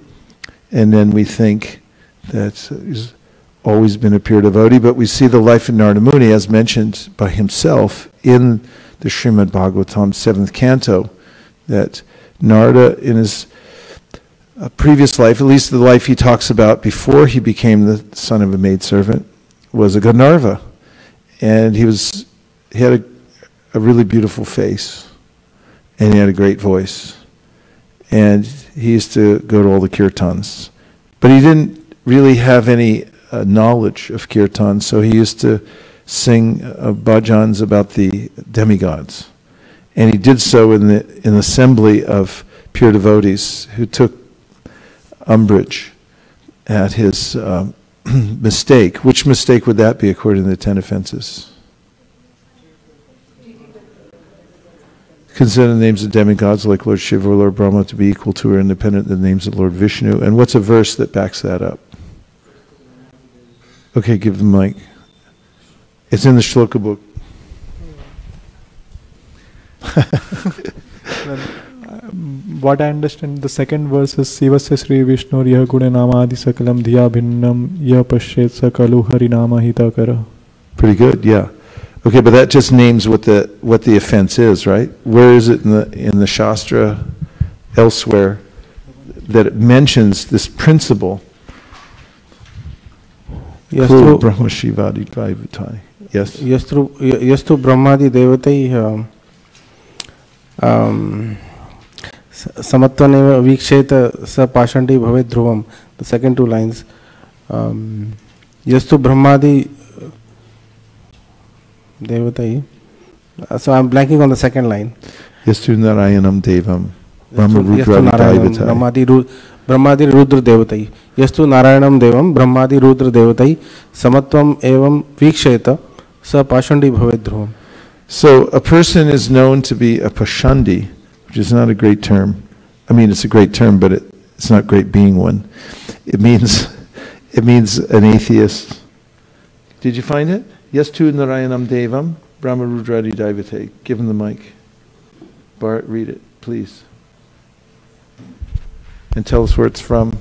and then we think that he's always been a pure devotee, but we see the life of Narada Muni, as mentioned by himself in the Srimad Bhagavatam, 7th canto, that Narada, in his previous life, at least the life he talks about before he became the son of a maidservant, was a Gandharva. And he had a really beautiful face, and he had a great voice. And he used to go to all the kirtans. But he didn't really have any knowledge of kirtan, so he used to sing bhajans about the demigods. And he did so in the assembly of pure devotees who took umbrage at his mistake. Which mistake would that be according to the 10 offenses? Consider the names of demigods like Lord Shiva or Lord Brahma to be equal to or independent of the names of Lord Vishnu. And what's a verse that backs that up? Okay, give the mic. It's in the Shloka book. What I understand, the second verse is Sivasya Sri Vishnu Yah Gudanamadi Sakalam Dhya Bhinnam Yah Pashet Sakalu Harinama Hitakara. Pretty good, yeah. Okay, but that just names what the offense is, right? Where is it in the Shastra elsewhere that it mentions this principle? Yastu Brahma Shivadi Dvaivutai. Yes. Yastu Brahmadi Devatai Samatvaneva Viksheta Sa Pashanti Bhavet Dhruvam. The second two lines. Yastu Brahmadi Devatai. So I'm blanking on the second line. Yastu Narayanam Devam. Brahma Rudra Devatai. Brahmadi Rudra Devatai. Yastu Narayanam Devam. Brahmadi Rudra Devatai. Samatvam Evam Viksheta Sa Pashanti Bhavet Dhruvam. So a person is known to be a Pashandi, which is not a great term. I mean, it's a great term, but it's not great being one. It means an atheist. Did you find it? Yastu Narayanam Devam, Brahma Rudradi Daivate. Give him the mic. Bharat, read it, please. And tell us where it's from.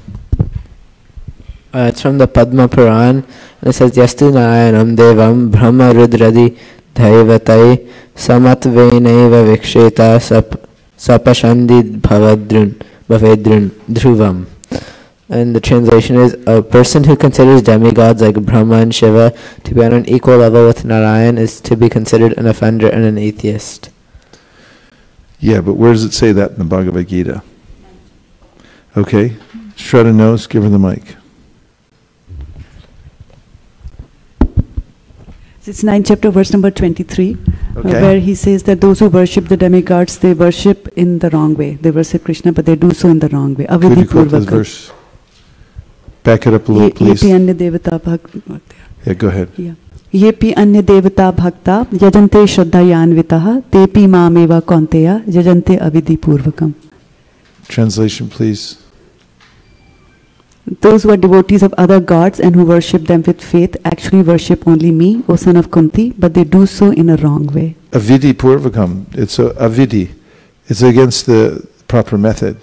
It's from the Padma Puran. It says, Yastu Narayanam Devam, Brahma Rudradi Daivatai, Samatveneva Viksheta Sapashandi Bhavedrun Dhruvam. And the translation is, a person who considers demigods like Brahma and Shiva to be on an equal level with Narayan is to be considered an offender and an atheist. Yeah, but where does it say that in the Bhagavad Gita? Okay, Shraddha knows, give her the mic. It's 9th chapter, verse number 23, okay, where he says that those who worship the demigods, they worship in the wrong way. They worship Krishna, but they do so in the wrong way. Could you quote this verse? Back it up a little, please. Yeah, go ahead. Yeah. Yepi anya devata bhakta yajante shraddhayanvitaha tepi mameva konteya yajante avidipurvakam. Translation, please. Those who are devotees of other gods and who worship them with faith actually worship only me, O son of Kunti, but they do so in a wrong way. Avidi purvakam. It's avidi. It's against the proper method.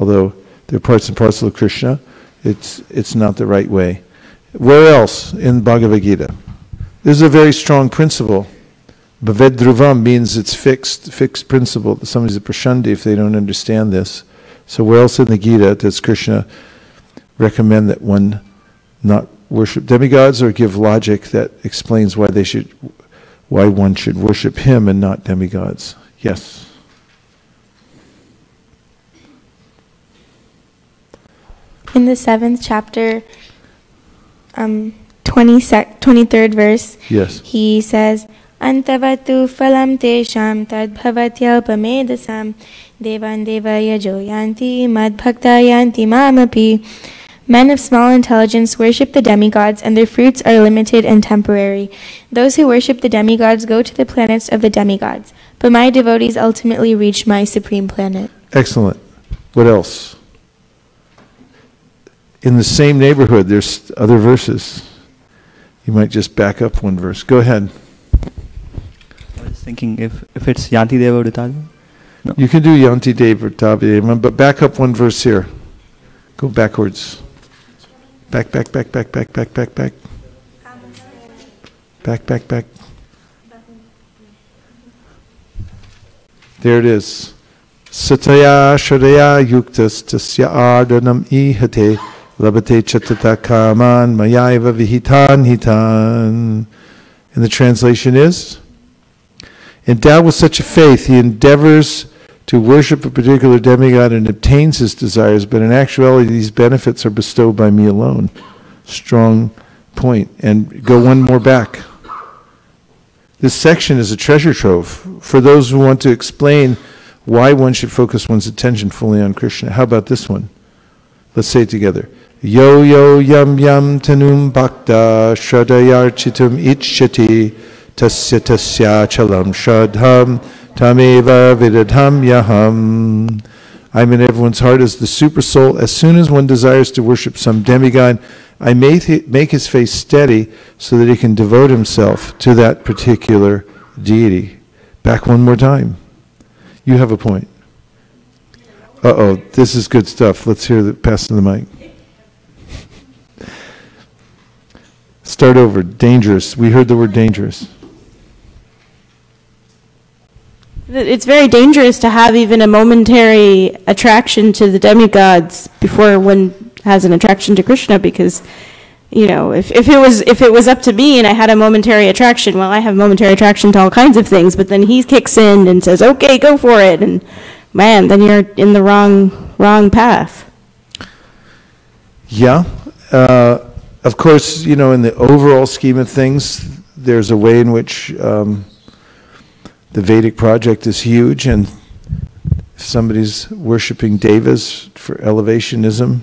Although they're parts and parcel of Krishna, it's not the right way. Where else in Bhagavad Gita? This is a very strong principle. Bhaved dhruvam means it's fixed principle. Somebody's a prashandi if they don't understand this. So where else in the Gita does Krishna recommend that one not worship demigods or give logic that explains why one should worship him and not demigods? Yes. In the 7th chapter, 23rd verse, yes, he says, Antavatu phalam tesham tadbhavatya upamedasam devan devaya joyanti madbhakta yanti mamapi. Men of small intelligence worship the demigods, and their fruits are limited and temporary. Those who worship the demigods go to the planets of the demigods, but my devotees ultimately reach my supreme planet. Excellent. What else? In the same neighborhood, there's other verses. You might just back up one verse. Go ahead. I was thinking if it's Yanti Deva Vritavya. No. You can do Yanti Deva Vritavya, but back up one verse here. Go backwards. Back. Back. There it is. Satya Shadaya Yuktas Tasya Ardanam Ihate Labate Chatata Kaman Mayaiva Vihitan Hitan. And the translation is, endowed with such a faith, he endeavors to worship a particular demigod and obtains his desires, but in actuality these benefits are bestowed by me alone. Strong point. And go one more back. This section is a treasure trove for those who want to explain why one should focus one's attention fully on Krishna. How about this one? Let's say it together. Yo yo yam yam tanum bhakta shradayarchitum ichchati tasya tasya chalam shadham tameva vidadham yaham. I'm in everyone's heart as the super soul. As soon as one desires to worship some demigod, I make his face steady so that he can devote himself to that particular deity. Back one more time. You have a point. Uh-oh, this is good stuff. Let's hear the passing of the mic. Start over. Dangerous. We heard the word dangerous. It's very dangerous to have even a momentary attraction to the demigods before one has an attraction to Krishna, because, you know, if it was up to me and I had a momentary attraction, well, I have momentary attraction to all kinds of things, but then he kicks in and says, okay, go for it, and man, then you're in the wrong path. Yeah. Of course, you know, in the overall scheme of things, there's a way in which the Vedic project is huge, and if somebody's worshiping devas for elevationism,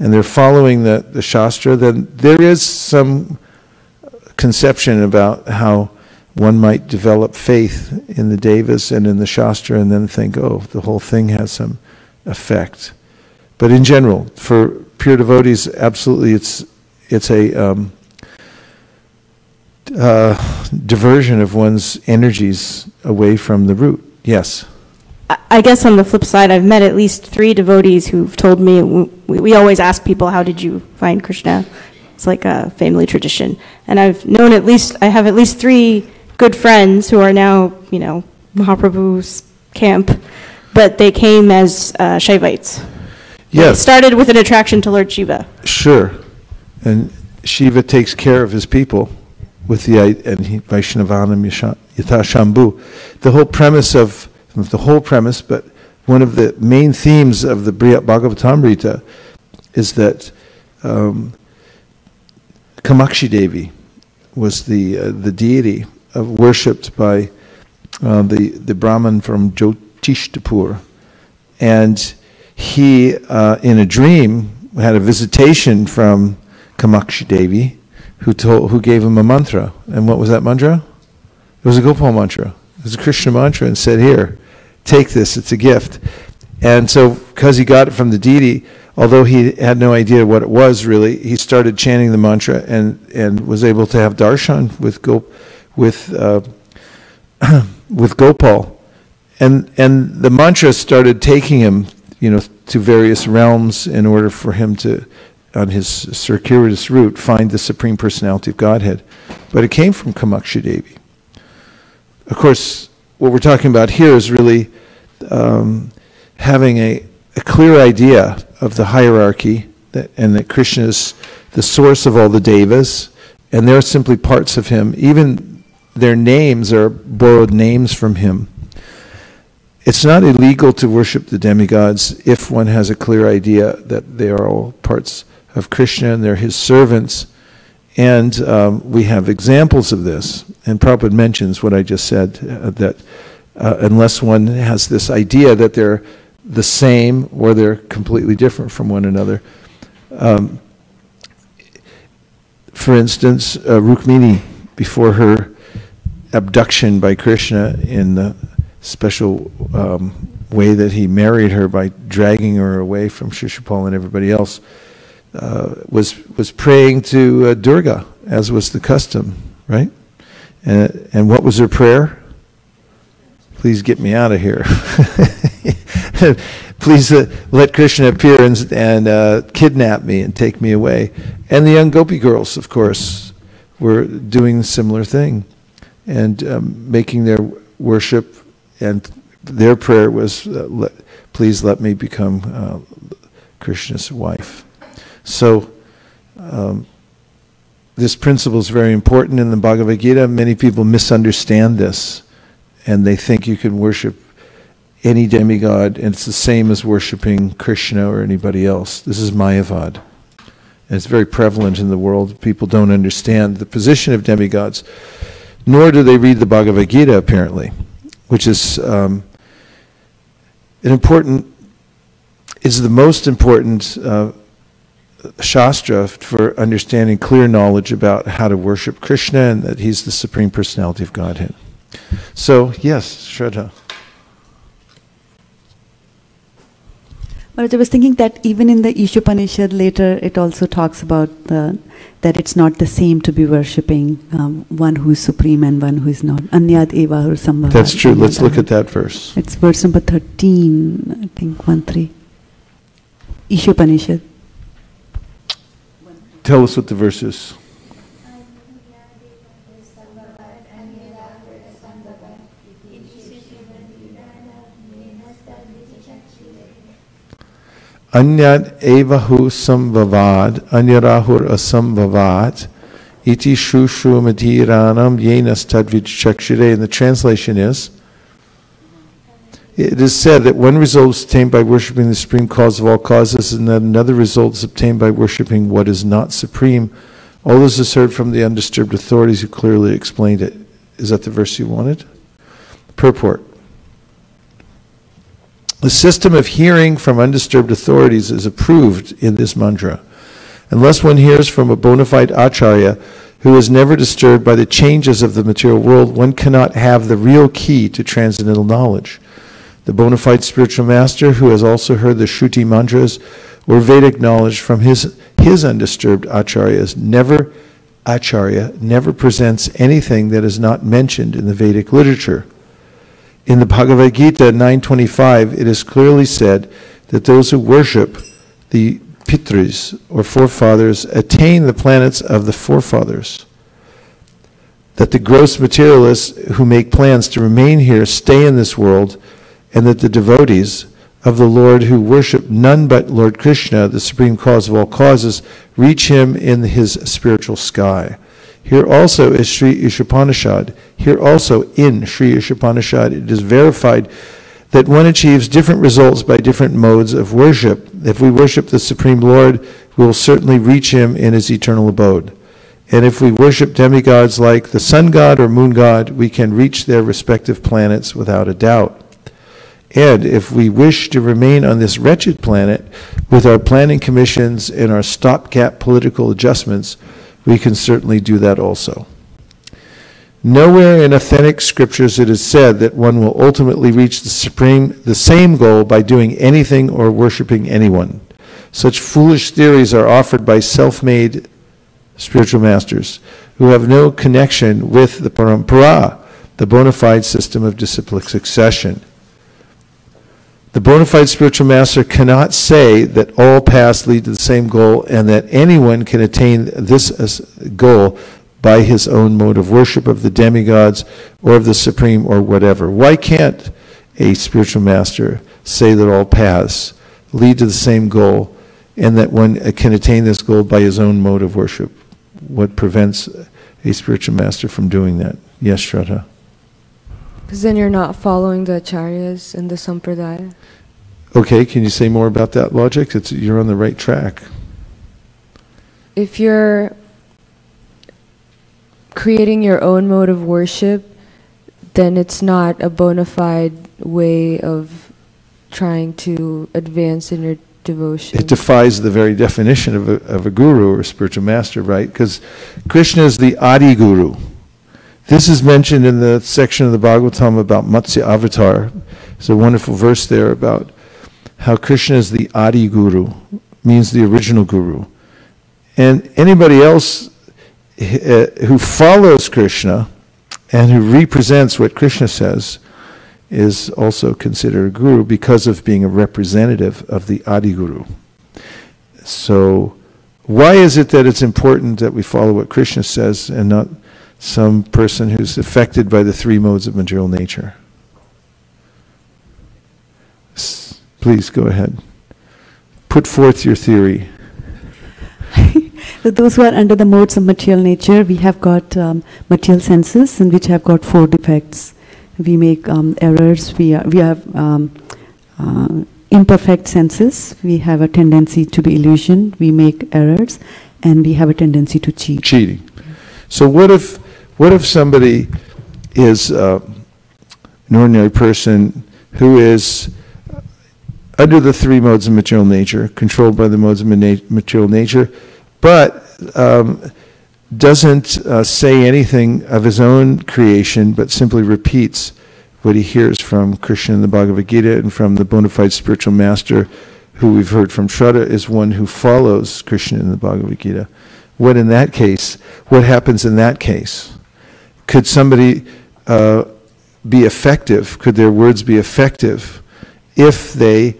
and they're following the Shastra, then there is some conception about how one might develop faith in the devas and in the Shastra and then think, oh, the whole thing has some effect. But in general, for pure devotees, absolutely it's a diversion of one's energies away from the root. Yes? I guess on the flip side, I've met at least 3 devotees who've told me, we always ask people, how did you find Krishna? It's like a family tradition. And I have at least 3 good friends who are now, you know, Mahaprabhu's camp, but they came as Shaivites. Yes. It started with an attraction to Lord Shiva. Sure. And Shiva takes care of his people with the Vaishnavanam Yata Shambhu. The whole premise of, not the whole premise, but one of the main themes of the Bhagavatamrita is that Kamakshi Devi was the deity worshipped by the Brahmin from Jyotishthapur, and he in a dream had a visitation from Kamakshi Devi, who gave him a mantra. And what was that mantra? It was a Gopal mantra. It was a Krishna mantra, and said, here, take this, it's a gift. And so, because he got it from the deity, although he had no idea what it was really, he started chanting the mantra and was able to have darshan with Gopal. And the mantra started taking him, you know, to various realms in order for him to, on his circuitous route, find the Supreme Personality of Godhead. But it came from Kamakshi Devi. Of course, what we're talking about here is really having a clear idea of the hierarchy, and that Krishna is the source of all the devas, and they're simply parts of him. Even their names are borrowed names from him. It's not illegal to worship the demigods if one has a clear idea that they are all parts of Krishna and they're his servants. And we have examples of this. And Prabhupada mentions what I just said, that unless one has this idea that they're the same or they're completely different from one another. For instance, Rukmini, before her abduction by Krishna in the special way that he married her by dragging her away from Shishupal and everybody else, was praying to Durga, as was the custom, right? And what was her prayer? Please get me out of here. Please let Krishna appear and kidnap me and take me away. And the young gopi girls, of course, were doing a similar thing and making their worship, and their prayer was, please let me become Krishna's wife. So this principle is very important in the Bhagavad Gita. Many people misunderstand this, and they think you can worship any demigod, and it's the same as worshiping Krishna or anybody else. This is Mayavad. And it's very prevalent in the world. People don't understand the position of demigods, nor do they read the Bhagavad Gita, apparently, which is the most important Shastra for understanding clear knowledge about how to worship Krishna and that he's the Supreme Personality of Godhead. So, yes, Shraddha. But I was thinking that even in the Ishopanishad later, it also talks about that it's not the same to be worshipping one who is supreme and one who is not. Anyad eva or sambhava. That's true. Let's look at that verse. It's verse number 13, I think, 1-3. Ishopanishad. Tell us what the verse is. Anyad evahu samvavad, anyarahur asamvavad, iti shushu madhiranam yenas tadvij chakshire. And the translation is, it is said that one result is obtained by worshipping the supreme cause of all causes, and that another result is obtained by worshipping what is not supreme. All this is heard from the undisturbed authorities who clearly explained it. Is that the verse you wanted? Purport. The system of hearing from undisturbed authorities is approved in this mantra. Unless one hears from a bona fide Acharya who is never disturbed by the changes of the material world, one cannot have the real key to transcendental knowledge. The bona fide spiritual master who has also heard the Shruti mantras or Vedic knowledge from his undisturbed Acharyas never presents anything that is not mentioned in the Vedic literature. In the Bhagavad Gita 9.25, it is clearly said that those who worship the Pitris, or forefathers, attain the planets of the forefathers. That the gross materialists who make plans to remain here stay in this world, and that the devotees of the Lord who worship none but Lord Krishna, the supreme cause of all causes, reach him in his spiritual sky. Here also is Sri Ishopanishad. Here also in Sri Ishopanishad, it is verified that one achieves different results by different modes of worship. If we worship the Supreme Lord, we will certainly reach him in his eternal abode. And if we worship demigods like the sun god or moon god, we can reach their respective planets without a doubt. And if we wish to remain on this wretched planet with our planning commissions and our stopgap political adjustments, we can certainly do that also. Nowhere in authentic scriptures it is said that one will ultimately reach the same goal by doing anything or worshiping anyone. Such foolish theories are offered by self-made spiritual masters who have no connection with the Parampara, the bona fide system of disciplic succession. The bona fide spiritual master cannot say that all paths lead to the same goal and that anyone can attain this goal by his own mode of worship of the demigods or of the supreme or whatever. Why can't a spiritual master say that all paths lead to the same goal and that one can attain this goal by his own mode of worship? What prevents a spiritual master from doing that? Yes, Shraddha. Because then you're not following the Acharyas and the Sampradaya. Okay, can you say more about that logic? You're on the right track. If you're creating your own mode of worship, then it's not a bona fide way of trying to advance in your devotion. It defies the very definition of a guru or a spiritual master, right? Because Krishna is the Adi Guru. This is mentioned in the section of the Bhagavatam about Matsya Avatar. There's a wonderful verse there about how Krishna is the Adi Guru, means the original Guru. And anybody else who follows Krishna and who represents what Krishna says is also considered a Guru because of being a representative of the Adi Guru. So why is it that it's important that we follow what Krishna says and not some person who's affected by the three modes of material nature? Please go ahead. Put forth your theory. So those who are under the modes of material nature, we have got material senses in which have got four defects. We make errors. We have imperfect senses. We have a tendency to be illusion. We make errors, and we have a tendency to cheat. Cheating. So what if somebody is an ordinary person who is under the three modes of material nature, controlled by the modes of material nature, but doesn't say anything of his own creation, but simply repeats what he hears from Krishna in the Bhagavad Gita and from the bona fide spiritual master who we've heard from. Shraddha is one who follows Krishna in the Bhagavad Gita. What in that case, what happens in that case? Could somebody be effective? Could their words be effective if they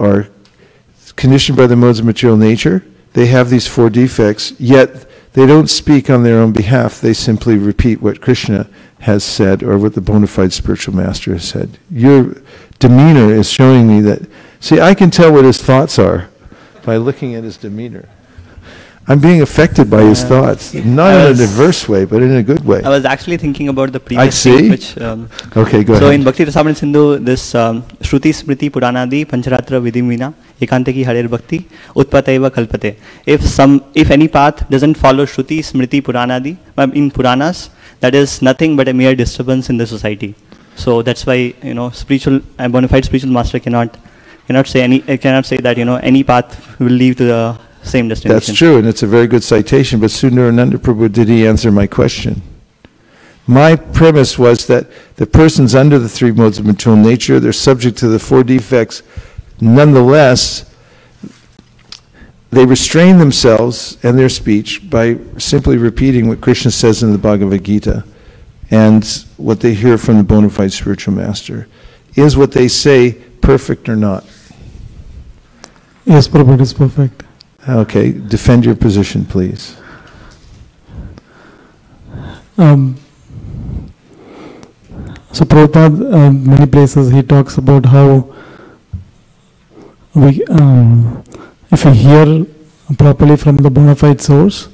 are conditioned by the modes of material nature? They have these four defects, yet they don't speak on their own behalf. They simply repeat what Krishna has said or what the bona fide spiritual master has said. Your demeanor is showing me that. See, I can tell what his thoughts are by looking at his demeanor. I'm being affected by his thoughts, not in a diverse way, but in a good way. I was actually thinking about the previous thing, which, okay, go ahead. So in Bhakti Rasamrita Sindhu, this Shruti Smriti Puranadi Pancharatra Vidim Vina Ekanteki Harer Bhakti Utpateva Kalpate. If any path doesn't follow Shruti Smriti Puranadi in Puranas, that is nothing but a mere disturbance in the society. So that's why, you know, spiritual, a bona fide spiritual master cannot say that, you know, any path will lead to the same destination. That's true, and it's a very good citation, but Sundarananda Prabhu, did he answer my question? My premise was that the person's under the three modes of material nature, they're subject to the four defects. Nonetheless, they restrain themselves and their speech by simply repeating what Krishna says in the Bhagavad Gita, and what they hear from the bona fide spiritual master. Is what they say perfect or not? Yes, Prabhu, it is perfect. Okay, defend your position, please. So Prabhupada, many places he talks about how we, if we hear properly from the bona fide source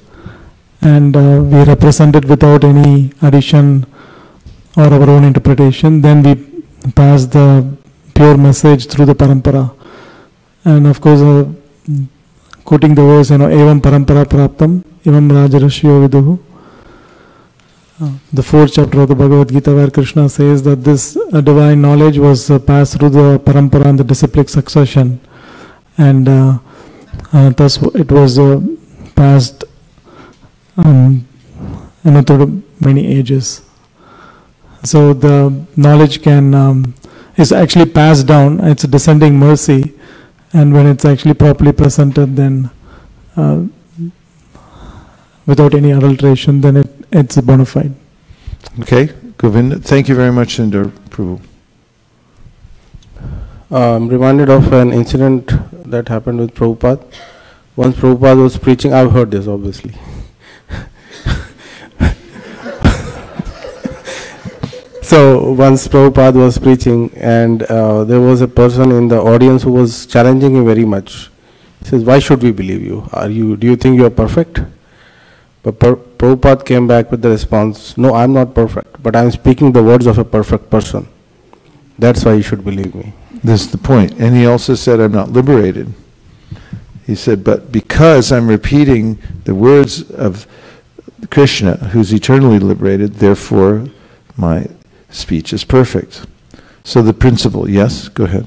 and we represent it without any addition or our own interpretation, then we pass the pure message through the parampara. And of course, quoting the verse, you know, evam parampara praptam, evam rajarashyo viduhu. The fourth chapter of the Bhagavad Gita, where Krishna says that this divine knowledge was passed through the parampara and the disciplic succession. And thus it was passed through many ages. So the knowledge can, is actually passed down, it's a descending mercy. And when it's actually properly presented, then without any adulteration, then it's bona fide. Okay, Govinda. Thank you very much, Sundar Prabhu. I'm reminded of an incident that happened with Prabhupada. Once Prabhupada was preaching, I've heard this obviously. So once Prabhupada was preaching, and there was a person in the audience who was challenging him very much. He says, "Why should we believe you? Do you think you are perfect?" But Prabhupada came back with the response, "No, I am not perfect, but I am speaking the words of a perfect person. That's why you should believe me." This is the point. And he also said, "I'm not liberated." He said, "But because I'm repeating the words of Krishna, who's eternally liberated, therefore my speech is perfect." So the principle, yes, go ahead.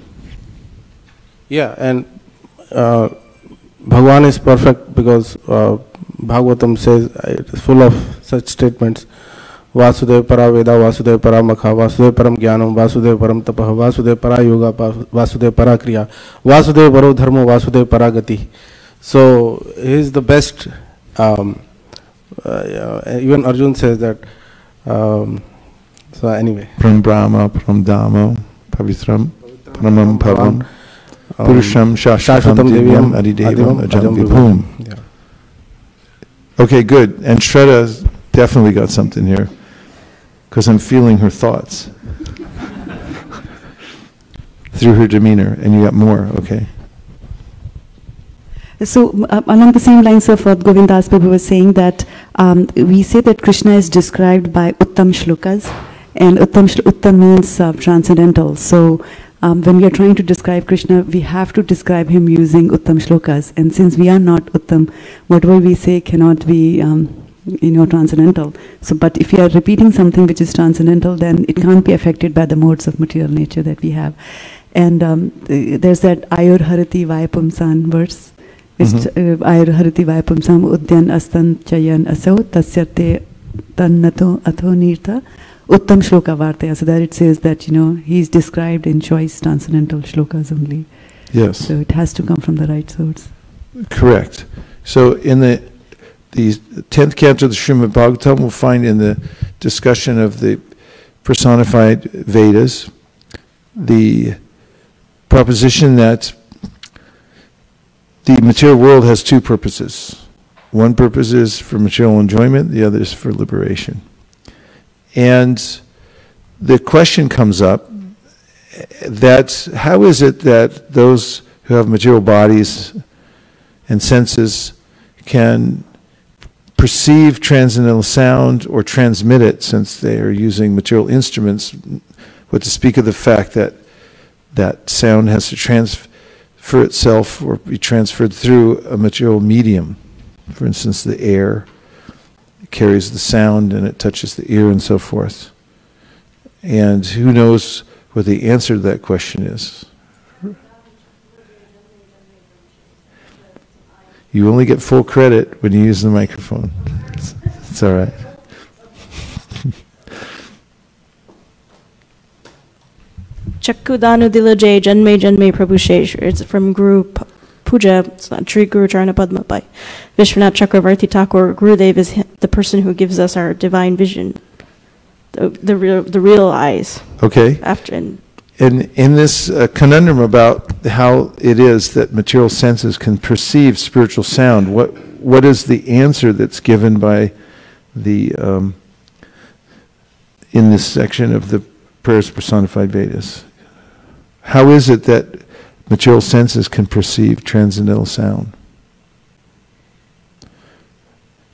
Yeah, and Bhagavan is perfect because Bhagavatam says, it is full of such statements, Vasudeva para Veda, Vasudeva para Makha, Vasudeva param Jnanam, Vasudeva param Tapah, Vasudeva para Yoga, Vasudeva para Kriya, Vasudeva paro Dharma, Vasudeva para Gati. So he is the best. Even Arjuna says that. So anyway, from Brahma, from Dhamma, Pavitram, Pramam Pavam, Purusham, Shashvatam, Devyam, Adidevam, Ajam Vibhum. Okay, good. And Shraddha definitely got something here, because I'm feeling her thoughts through her demeanor, and you got more, okay. So along the same lines of what Govindas Prabhu was saying, that we say that Krishna is described by Uttam Shlokas, and Uttam means transcendental. So when we are trying to describe Krishna, we have to describe him using Uttam Shlokas. And since we are not Uttam, whatever we say cannot be transcendental. So, but if we are repeating something which is transcendental, then it can't be affected by the modes of material nature that we have. And there's that Ayur Harati Vaipamsan verse, which Ayur Harati Vaipamsam Udyan Astan Chayan Asau Tasyate Tannato Atho Nirtha Uttam Shloka Vartaya. So there it says that, you know, he's described in choice transcendental shlokas only. Yes. So it has to come from the right source. Correct. So in the 10th canto of the Srimad Bhagavatam, we'll find in the discussion of the personified Vedas, the proposition that the material world has two purposes. One purpose is for material enjoyment, the other is for liberation. And the question comes up that how is it that those who have material bodies and senses can perceive transcendental sound or transmit it, since they are using material instruments, what to speak of the fact that that sound has to transfer itself or be transferred through a material medium. For instance, the air carries the sound and it touches the ear and so forth. And who knows what the answer to that question is. You only get full credit when you use the microphone. It's all right. Chakkudanu Dilaje Janme Janme Prabhushesha. It's from Guru Puja, it's not Sri Guru Charanapadma by Vishwanath Chakravarti Thakur. Gurudev is the person who gives us our divine vision, the real eyes. Okay. After, and in this conundrum about how it is that material senses can perceive spiritual sound, what is the answer that's given by the in this section of the prayers personified Vedas? How is it that material senses can perceive transcendental sound?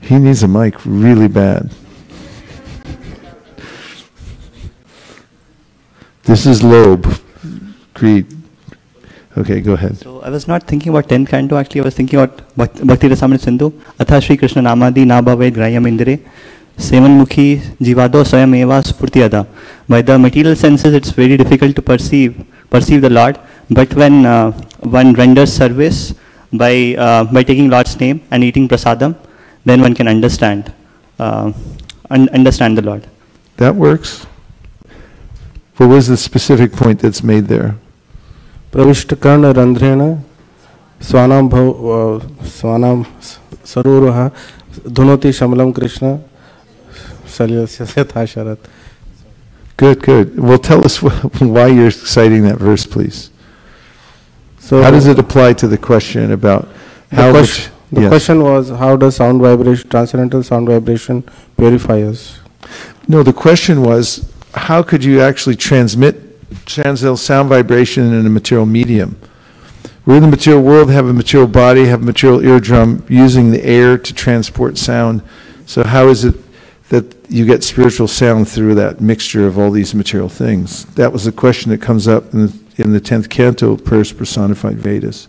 He needs a mic really bad. This is Loeb, Creed. Okay, go ahead. So I was not thinking about 10th canto, actually I was thinking about Bhakti Rasamrita Sindhu. Atha Shri Krishna Namadi Nabhaved Grayam Indire Sevanmukhi Jivado Swayam Eva Spurtiyada. By the material senses it's very difficult to perceive the Lord, but when one renders service by taking Lord's name and eating Prasadam, then one can understand the Lord. That works. What was the specific point that's made there? Pravishtakarna Randhrena Swanam Swanam Saruruha Dhunoti Shamalam Krishna Salyasya Thasharat. Good, good. Well, tell us why you're citing that verse, please. So, how does it apply to the question about how the question was, how does sound vibration, transcendental sound vibration, purify us? No, the question was, how could you actually transmit transcendental sound vibration in a material medium? We're in the material world, have a material body, have a material eardrum, using the air to transport sound. So how is it that you get spiritual sound through that mixture of all these material things? That was the question that comes up in the 10th canto of Prayers Personified Vedas.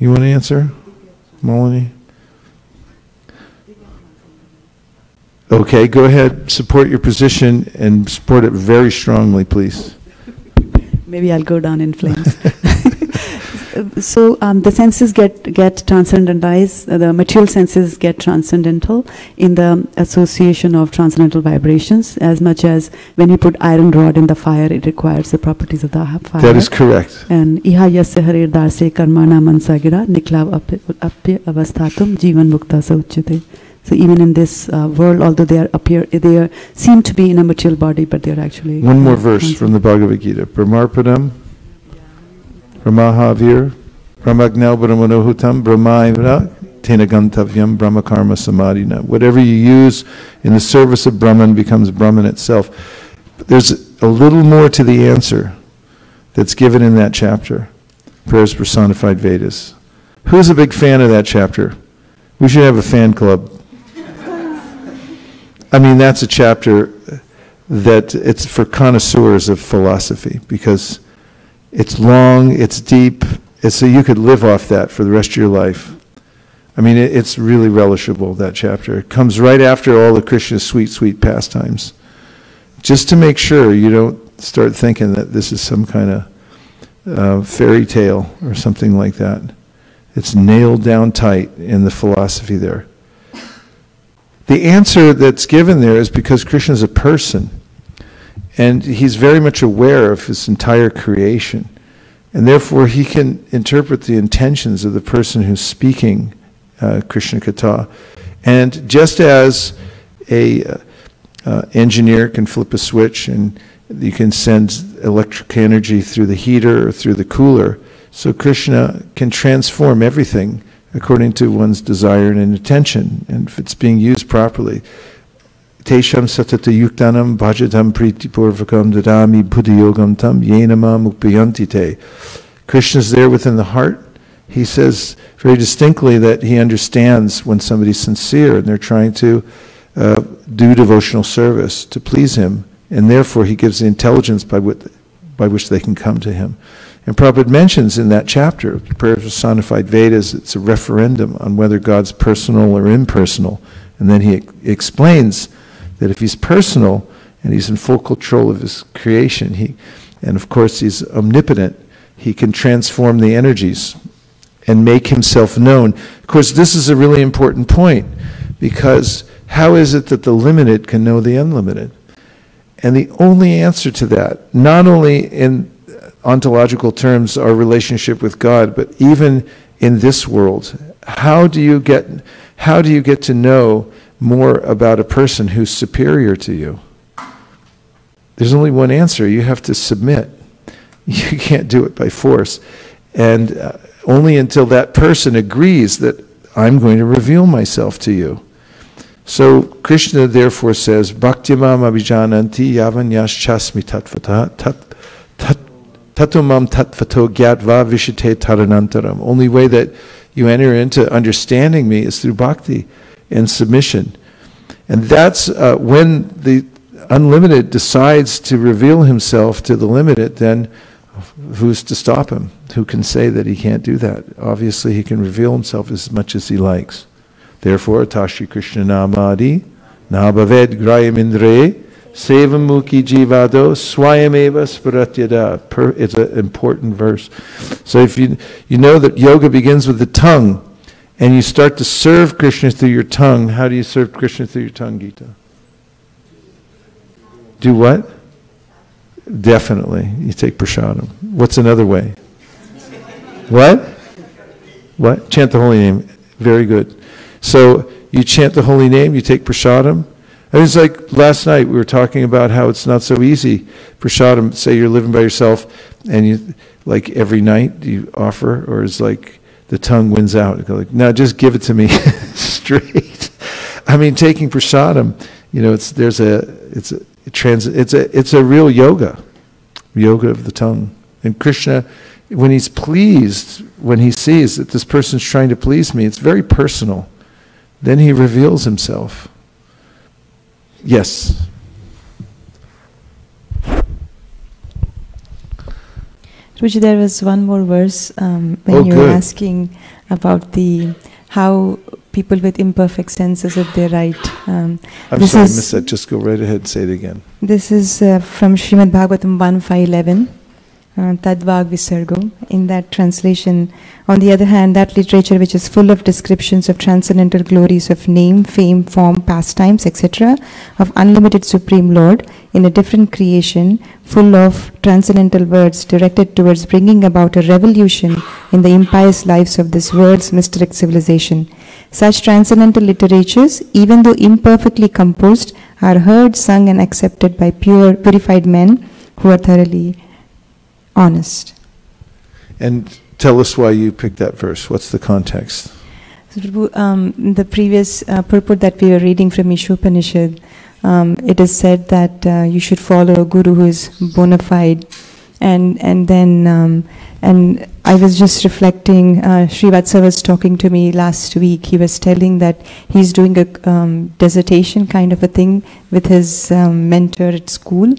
You want to answer, Malini? Okay, go ahead, support your position and support it very strongly, please. Maybe I'll go down in flames. So the senses get transcendentized, the material senses get transcendental in the association of transcendental vibrations, as much as when you put iron rod in the fire, it requires the properties of the fire. That is correct. And iha yasya harir darse karmana mansagira niklav apya avasthatum jivan mukta sauchite. So even in this world, although they seem to be in a material body, but they are actually... One more verse from the Bhagavad Gita. Brahmarpadam, Brahmahavir, Brahmagnau Brahmanohutam, Brahmaivra, Tenagantavyam, Brahmakarma Samadhina. Whatever you use in the service of Brahman becomes Brahman itself. But there's a little more to the answer that's given in that chapter, Prayers Personified Vedas. Who's a big fan of that chapter? We should have a fan club. I mean, that's a chapter that it's for connoisseurs of philosophy, because it's long, it's deep, it's so you could live off that for the rest of your life. I mean, it's really relishable, that chapter. It comes right after all of Krishna's sweet, sweet pastimes, just to make sure you don't start thinking that this is some kind of fairy tale or something like that. It's nailed down tight in the philosophy there. The answer that's given there is because Krishna is a person, and he's very much aware of his entire creation, and therefore he can interpret the intentions of the person who's speaking Krishna Katha. And just as a engineer can flip a switch and you can send electric energy through the heater or through the cooler, so Krishna can transform everything according to one's desire and intention, and if it's being used properly. Tesham satata yuktanam bhajatam pritipurvakam dadami buddhi yogam tam yenamam upayantite. Krishna's there within the heart. He says very distinctly that he understands when somebody's sincere and they're trying to do devotional service to please him, and therefore he gives the intelligence by which they can come to him. And Prabhupada mentions in that chapter, the prayer of personified Vedas, it's a referendum on whether God's personal or impersonal. And then he explains that if he's personal and he's in full control of his creation, and of course he's omnipotent, he can transform the energies and make himself known. Of course, this is a really important point, because how is it that the limited can know the unlimited? And the only answer to that, not only in ontological terms, our relationship with God, but even in this world, how do you get to know more about a person who's superior to you? There's only one answer. You have to submit. You can't do it by force. And only until that person agrees that I'm going to reveal myself to you. So Krishna therefore says, Bhaktyamam abhijananti yavanyas chasmi tatvata tatumam tattvato gyatva vishite taranantaram. Only way that you enter into understanding me is through bhakti and submission. And that's when the unlimited decides to reveal himself to the limited, then who's to stop him? Who can say that he can't do that? Obviously he can reveal himself as much as he likes. Therefore, Tashi Krishna Namadi, Nabhaved Grayam Indre, Sevamuki Jivado, Swayameva Sparatyada. It's an important verse. So if you know that yoga begins with the tongue, and you start to serve Krishna through your tongue, how do you serve Krishna through your tongue, Gita? Do what? Definitely. You take prasadam. What's another way? What? What? Chant the holy name. Very good. So you chant the holy name, you take prasadam. It was like last night we were talking about how it's not so easy. Prasadam, say you're living by yourself, and you, like every night you offer, or it's like the tongue wins out. You go like, no, just give it to me straight. I mean, taking prasadam, you know, it's a real yoga of the tongue. And Krishna, when he's pleased, when he sees that this person's trying to please me, it's very personal. Then he reveals himself. Yes. Ruchi, there was one more verse when you were asking about how people with imperfect senses, if they write. I'm sorry, I missed that. Just go right ahead and say it again. This is from Srimad Bhagavatam 1.5.11, Tadvag Visargo. In that translation, on the other hand, that literature which is full of descriptions of transcendental glories of name, fame, form, pastimes, etc., of unlimited Supreme Lord, in a different creation, full of transcendental words directed towards bringing about a revolution in the impious lives of this world's mystic civilization. Such transcendental literatures, even though imperfectly composed, are heard, sung, and accepted by purified men who are thoroughly honest. And tell us why you picked that verse. What's the context? The previous purport that we were reading from Ishopanishad, it is said that you should follow a guru who is bona fide. And I was just reflecting, Sri Vatsa was talking to me last week. He was telling that he's doing a dissertation kind of a thing with his mentor at school.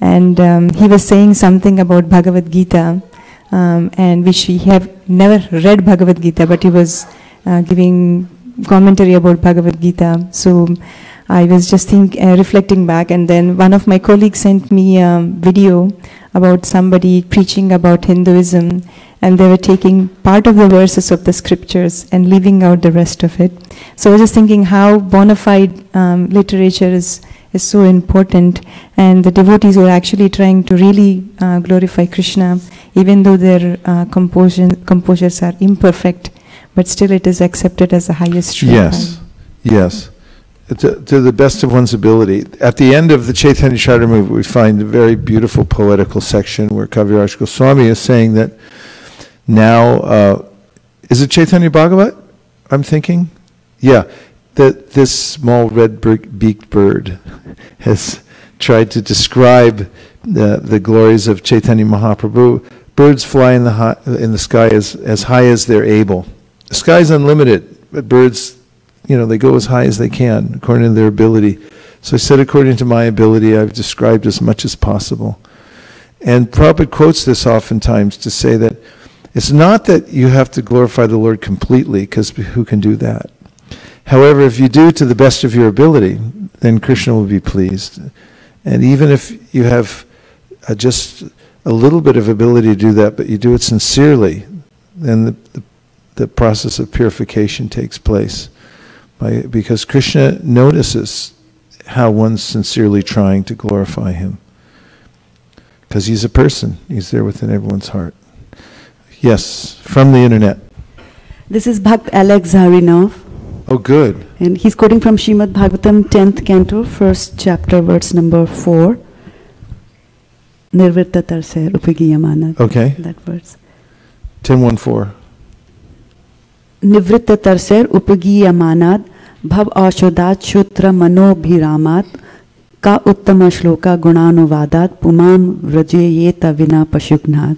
And he was saying something about Bhagavad Gita, and which we have never read Bhagavad Gita, but he was giving commentary about Bhagavad Gita. So I was just reflecting back, and then one of my colleagues sent me a video about somebody preaching about Hinduism, and they were taking part of the verses of the scriptures and leaving out the rest of it. So I was just thinking how bona fide literature is so important, and the devotees were actually trying to really glorify Krishna, even though their composures are imperfect, but still it is accepted as the highest shrine. Yes, yes. To the best of one's ability. At the end of the Chaitanya Charitamrita, we find a very beautiful poetical section where Kaviraja Goswami is saying that now, is it Chaitanya Bhagavat, I'm thinking? Yeah, that this small red-beaked bird has tried to describe the glories of Chaitanya Mahaprabhu. Birds fly in the sky as high as they're able. The sky is unlimited, but birds, you know, they go as high as they can according to their ability. So I said, according to my ability, I've described as much as possible. And Prabhupada quotes this oftentimes to say that it's not that you have to glorify the Lord completely, because who can do that? However, if you do to the best of your ability, then Krishna will be pleased. And even if you have just a little bit of ability to do that, but you do it sincerely, then the process of purification takes place. Because Krishna notices how one's sincerely trying to glorify him. Because he's a person. He's there within everyone's heart. Yes, from the internet. This is Bhakt Alex Harinov. Oh, good. And he's quoting from Srimad Bhagavatam, 10th canto, 1st chapter, verse number 4. Nirvirtatar se rupigiyamanat. Okay. That verse. 10:14. Nivritta tarser upagiyamanad bhav ashodat shutra manobhiramat ka uttama shloka gunanuvadat pumam vrajeyeta vina pashugnat.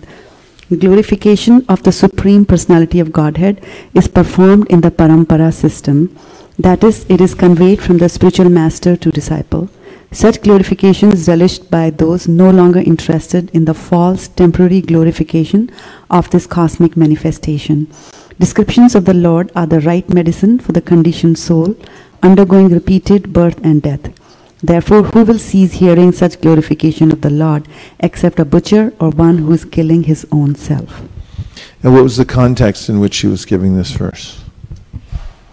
The glorification of the Supreme Personality of Godhead is performed in the Parampara system. That is, it is conveyed from the spiritual master to disciple. Such glorification is relished by those no longer interested in the false temporary glorification of this cosmic manifestation. Descriptions of the Lord are the right medicine for the conditioned soul undergoing repeated birth and death. Therefore, who will cease hearing such glorification of the Lord except a butcher or one who is killing his own self? And what was the context in which she was giving this verse?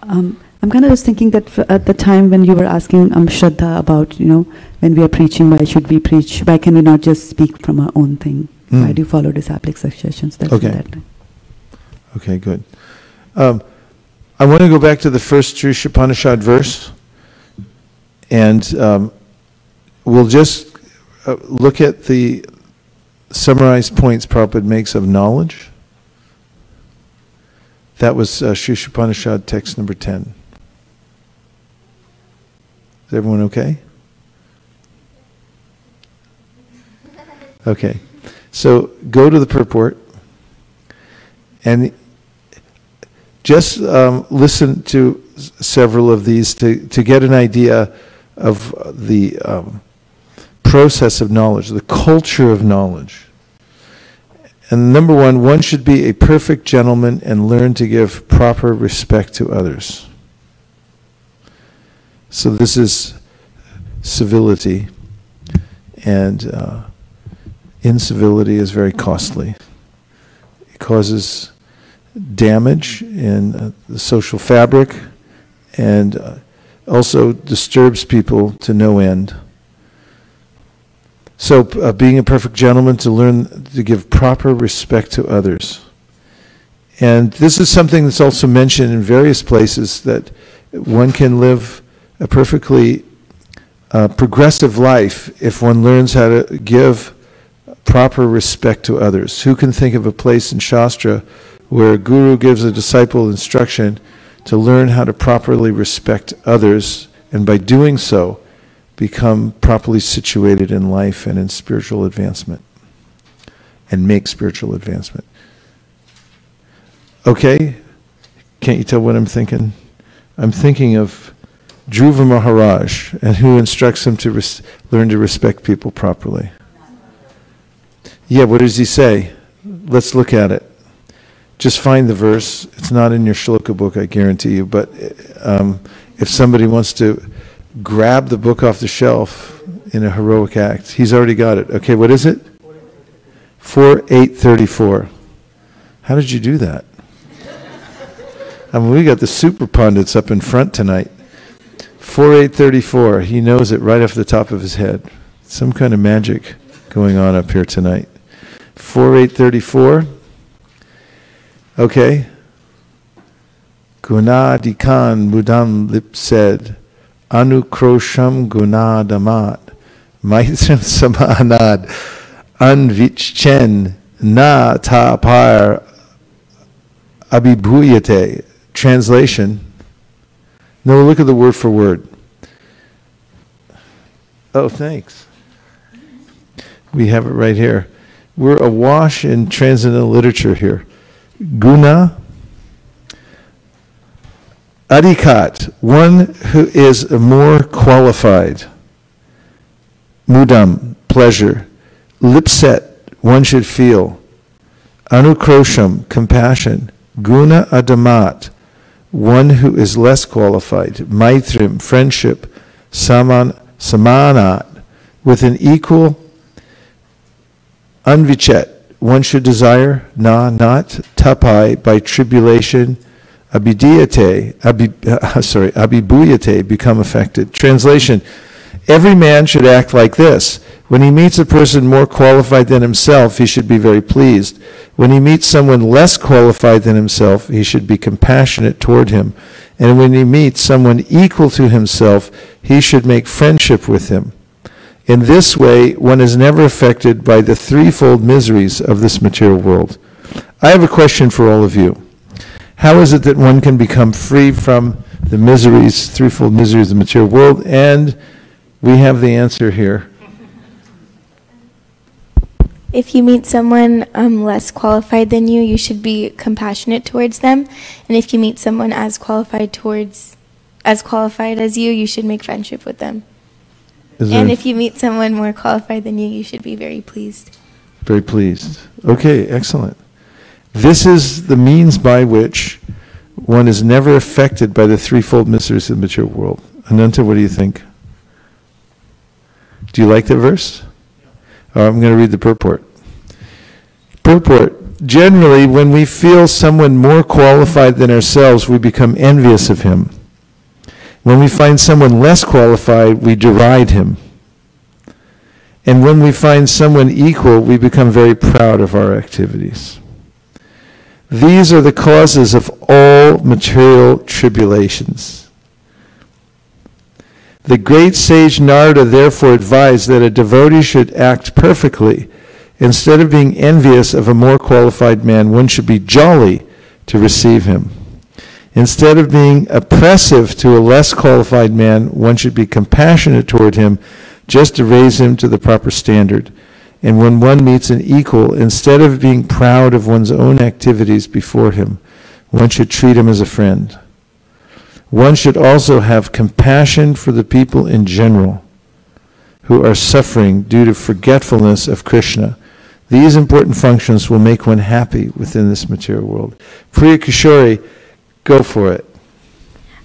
I'm kind of just thinking that at the time when you were asking Shraddha about, you know, when we are preaching, why should we preach? Why can we not just speak from our own thing? Mm. Why do you follow disciplic suggestions? That's okay. That time. Okay, good. I want to go back to the first Sri Ishopanishad verse, and we'll just look at the summarized points Prabhupada makes of knowledge. That was Sri Ishopanishad text number 10. Is everyone okay? Okay. So go to the purport, and just listen to several of these to get an idea of the process of knowledge, the culture of knowledge. And number one should be a perfect gentleman and learn to give proper respect to others. So this is civility, and incivility is very costly. It causes damage in the social fabric, and also disturbs people to no end. So being a perfect gentleman, to learn to give proper respect to others. And this is something that's also mentioned in various places, that one can live a perfectly progressive life if one learns how to give proper respect to others. Who can think of a place in Shastra where a guru gives a disciple instruction to learn how to properly respect others, and by doing so, become properly situated in life and in spiritual advancement, and make spiritual advancement. Okay? Can't you tell what I'm thinking? I'm thinking of Dhruva Maharaj, and who instructs him to learn to respect people properly. Yeah, what does he say? Let's look at it. Just find the verse. It's not in your shloka book, I guarantee you. But if somebody wants to grab the book off the shelf in a heroic act. He's already got it. Okay, what is it? 4834. How did you do that? I mean, we got the super pundits up in front tonight. 4834. He knows it right off the top of his head. Some kind of magic going on up here tonight. 4834. Okay. Gunadikan Budam Lip said, Anukrosham Gunadamat, Maitram Samanad, Anvichchen Na Tapar Abibhuyate. Translation. No, look at the word for word. Oh, thanks. We have it right here. We're awash in transcendental literature here. Guna. Adikat, one who is more qualified. Mudam, pleasure. Lipset, one should feel. Anukrosham, compassion. Guna adamat, one who is less qualified. Maitrim, friendship. Samanat, with an equal. Anvichet, one should desire. Na, not. Tapai, by tribulation. Abibuyate, become affected. Translation, every man should act like this. When he meets a person more qualified than himself, he should be very pleased. When he meets someone less qualified than himself, he should be compassionate toward him. And when he meets someone equal to himself, he should make friendship with him. In this way, one is never affected by the threefold miseries of this material world. I have a question for all of you. How is it that one can become free from the miseries, threefold miseries of the material world? And we have the answer here. If you meet someone less qualified than you, you should be compassionate towards them. And if you meet someone as qualified as you, you should make friendship with them. And if you meet someone more qualified than you, you should be very pleased. Very pleased. Okay, excellent. This is the means by which one is never affected by the threefold mysteries of the mature world. Ananta, what do you think? Do you like the verse? Oh, I'm going to read the purport. Purport. Generally, when we feel someone more qualified than ourselves, we become envious of him. When we find someone less qualified, we deride him. And when we find someone equal, we become very proud of our activities. These are the causes of all material tribulations. The great sage Narada therefore advised that a devotee should act perfectly. Instead of being envious of a more qualified man, one should be jolly to receive him. Instead of being oppressive to a less qualified man, one should be compassionate toward him, just to raise him to the proper standard. And when one meets an equal, instead of being proud of one's own activities before him, one should treat him as a friend. One should also have compassion for the people in general who are suffering due to forgetfulness of Krishna. These important functions will make one happy within this material world. Priya Kishori, go for it.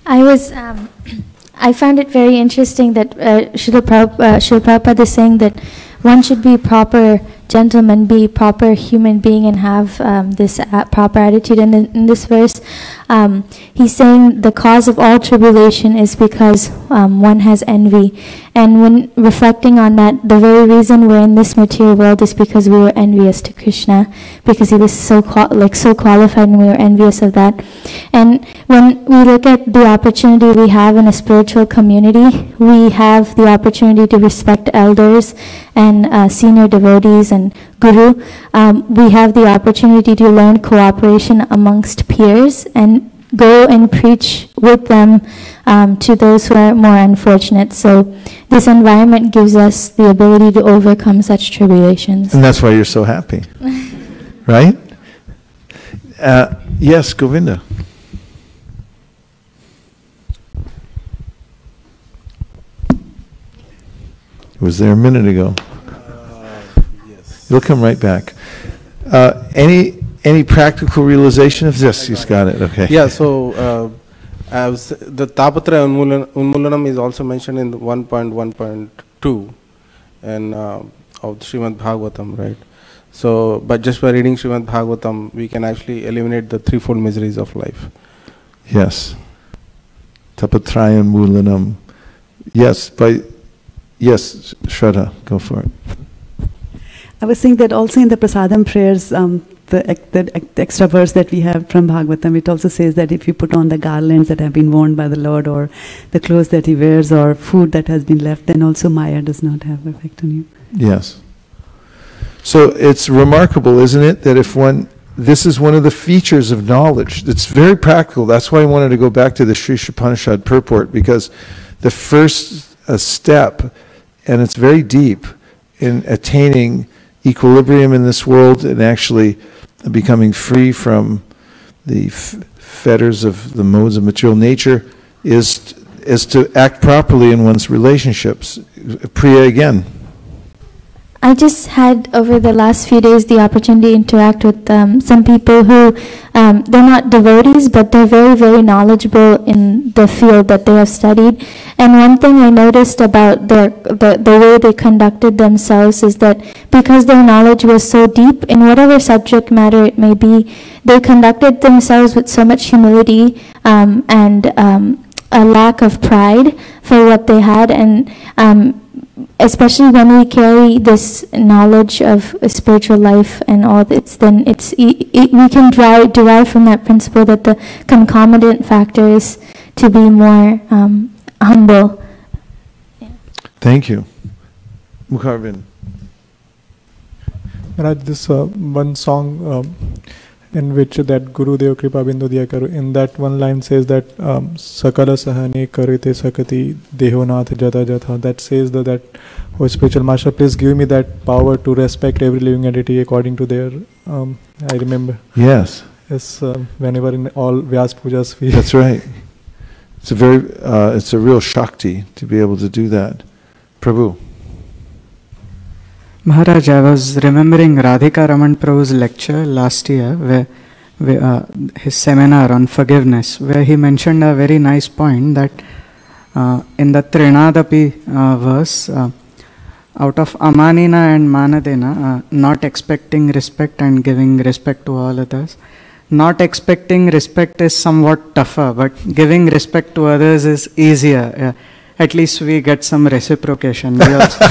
I found it very interesting that Srila Prabhupada is saying that one should be a proper gentleman, be a proper human being, and have this proper attitude. And in this verse, he's saying the cause of all tribulation is because one has envy. And when reflecting on that, the very reason we're in this material world is because we were envious to Krishna, because he was so qualified, and we were envious of that. And when we look at the opportunity we have in a spiritual community, we have the opportunity to respect elders and senior devotees and Guru. We have the opportunity to learn cooperation amongst peers and go and preach with them to those who are more unfortunate. So this environment gives us the ability to overcome such tribulations. And that's why you're so happy, right? Yes, Govinda. It was there a minute ago. Yes. It'll come right back. Any practical realization of this? He's got it. Okay. Yeah. So The Tapatra Unmulanam is also mentioned in 1.1.2 and of Srimad Bhagavatam, right? So, but just by reading Srimad Bhagavatam, we can actually eliminate the threefold miseries of life. Yes. Tapatraya Mulanam. Yes, yes, Shraddha, go for it. I was saying that also in the Prasadam prayers, the extra verse that we have from Bhagavatam, it also says that if you put on the garlands that have been worn by the Lord, or the clothes that he wears, or food that has been left, then also Maya does not have an effect on you. Yes. So it's remarkable, isn't it, that if one, this is one of the features of knowledge. It's very practical. That's why I wanted to go back to the Sri Ishopanishad purport, because the first step, and it's very deep, in attaining equilibrium in this world and actually becoming free from the fetters of the modes of material nature, is to act properly in one's relationships. Priya again. I just had over the last few days the opportunity to interact with some people who, they're not devotees, but they're very, very knowledgeable in the field that they have studied. And one thing I noticed about the way they conducted themselves is that because their knowledge was so deep, in whatever subject matter it may be, they conducted themselves with so much humility and a lack of pride for what they had. And especially when we carry this knowledge of spiritual life and all, we can derive from that principle that the concomitant factor is to be more humble. Yeah. Thank you. Mukharvin. Maharaj, this one song in which that Guru Deva Kripa Bindu Diya Karu, in that one line says that Sakala Sahane Karite Sakati Dehonath Jata Jatha, that says that oh spiritual master, please give me that power to respect every living entity according to their I remember. Yes. Yes, whenever in all Vyas Pujas we... That's right. It's a very, it's a real Shakti to be able to do that. Prabhu. Maharaj, I was remembering Radhika Raman Prabhu's lecture last year, where his seminar on forgiveness, where he mentioned a very nice point that in the Trinadapi verse, out of Amanina and Manadena, not expecting respect and giving respect to all others. Not expecting respect is somewhat tougher, but giving respect to others is easier. At least we get some reciprocation. We also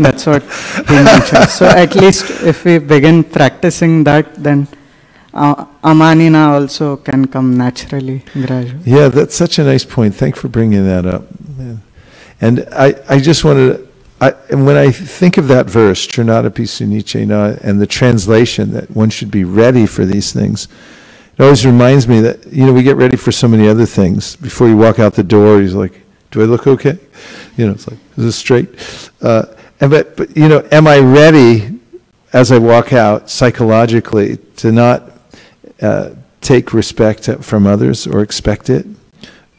that's what he mentioned. So at least if we begin practicing that, then Amanina also can come naturally, gradually. Yeah, that's such a nice point. Thanks for bringing that up. Yeah. And I just wanted to, and when I think of that verse, Trinadapi Sunichena, and the translation that one should be ready for these things, it always reminds me that, you know, we get ready for so many other things. Before you walk out the door, he's like, do I look okay? You know, it's like, is this straight? But you know, am I ready as I walk out psychologically to not take respect from others or expect it,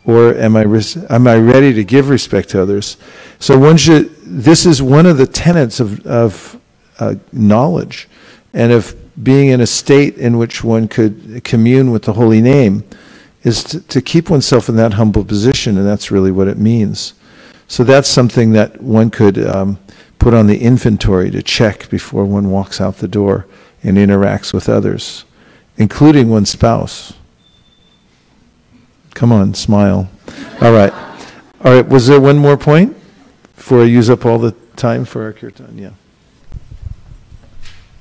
or am I ready to give respect to others? So one should. This is one of the tenets of knowledge, and of being in a state in which one could commune with the holy name, is to keep oneself in that humble position, and that's really what it means. So that's something that one could put on the inventory to check before one walks out the door and interacts with others, including one's spouse. Come on, smile. All right. All right, was there one more point before I use up all the time for our kirtan? Yeah.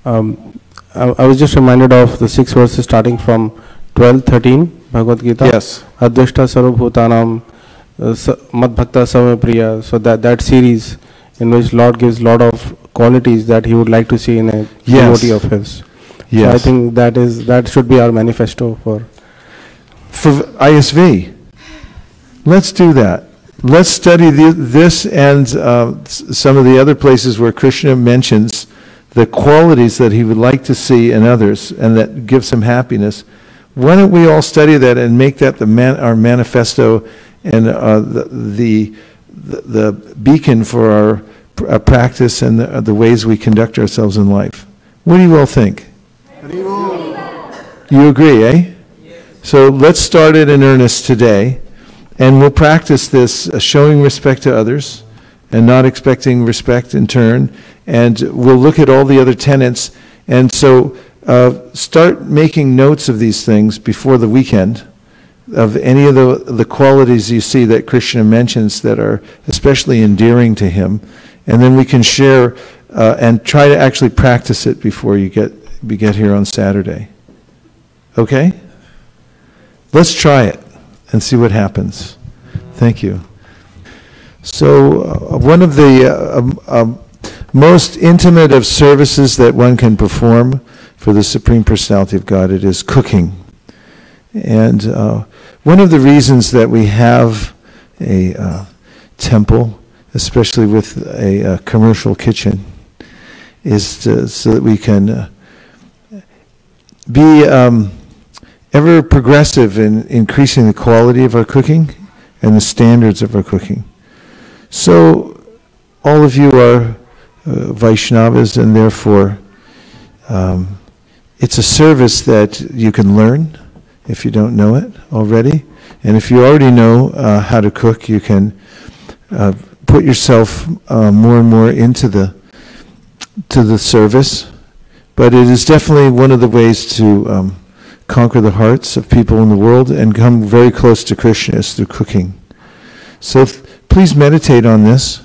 I was just reminded of the 6 verses starting from 12:13, Bhagavad Gita. Yes. Advishta Sarvabhutanam Madbhakta Savapriya. So that series, in which Lord gives lot of qualities that he would like to see in a devotee of his. Yes. So I think that should be our manifesto for ISV. Let's do that. Let's study this and some of the other places where Krishna mentions the qualities that he would like to see in others and that gives him happiness. Why don't we all study that and make that our manifesto and the beacon for our practice and the ways we conduct ourselves in life. What do you all think? You agree, eh? Yes. So let's start it in earnest today, and we'll practice this showing respect to others and not expecting respect in turn, and we'll look at all the other tenets. And so start making notes of these things before the weekend, of any of the qualities you see that Krishna mentions that are especially endearing to him, and then we can share and try to actually practice it before you get here on Saturday. Okay? Let's try it and see what happens. Thank you. So one of the most intimate of services that one can perform for the Supreme Personality of God, it is cooking. And one of the reasons that we have a temple, especially with a commercial kitchen, is so that we can be ever progressive in increasing the quality of our cooking and the standards of our cooking. So all of you are Vaishnavas, and therefore it's a service that you can learn if you don't know it already. And if you already know how to cook, you can put yourself more and more into the service. But it is definitely one of the ways to conquer the hearts of people in the world and come very close to Krishna, is through cooking. So please meditate on this,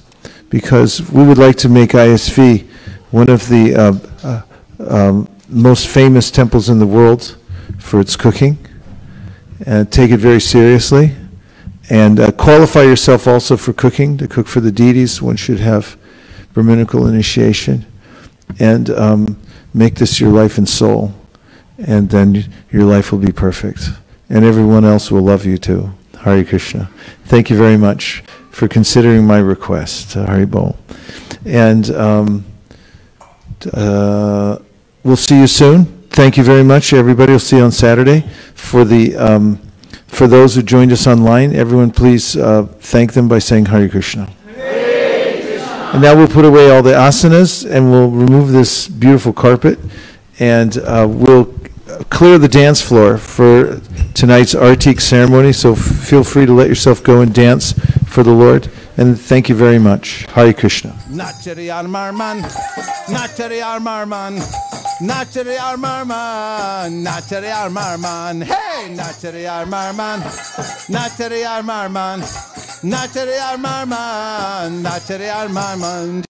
because we would like to make ISV one of the most famous temples in the world for its cooking. Take it very seriously, and qualify yourself also for cooking. To cook for the deities, one should have Brahminical initiation, and make this your life and soul, and then your life will be perfect, and everyone else will love you too. Hare Krishna. Thank you very much for considering my request. Hare Bol. And we'll see you soon. Thank you very much, everybody. We'll see you on Saturday. For the for those who joined us online, everyone, please thank them by saying Hare Krishna. Hare Krishna. And now we'll put away all the asanas, and we'll remove this beautiful carpet, and we'll clear the dance floor for tonight's Artik ceremony. So feel free to let yourself go and dance for the Lord. And thank you very much. Hare Krishna. Nachariyar Marman, Nachariyar Marman, Nachariyar Marman, Nachariyar Marman. Hey, Nachariyar Marman, Nachariyar Marman, Nachariyar Marman, Nachariyar Marman.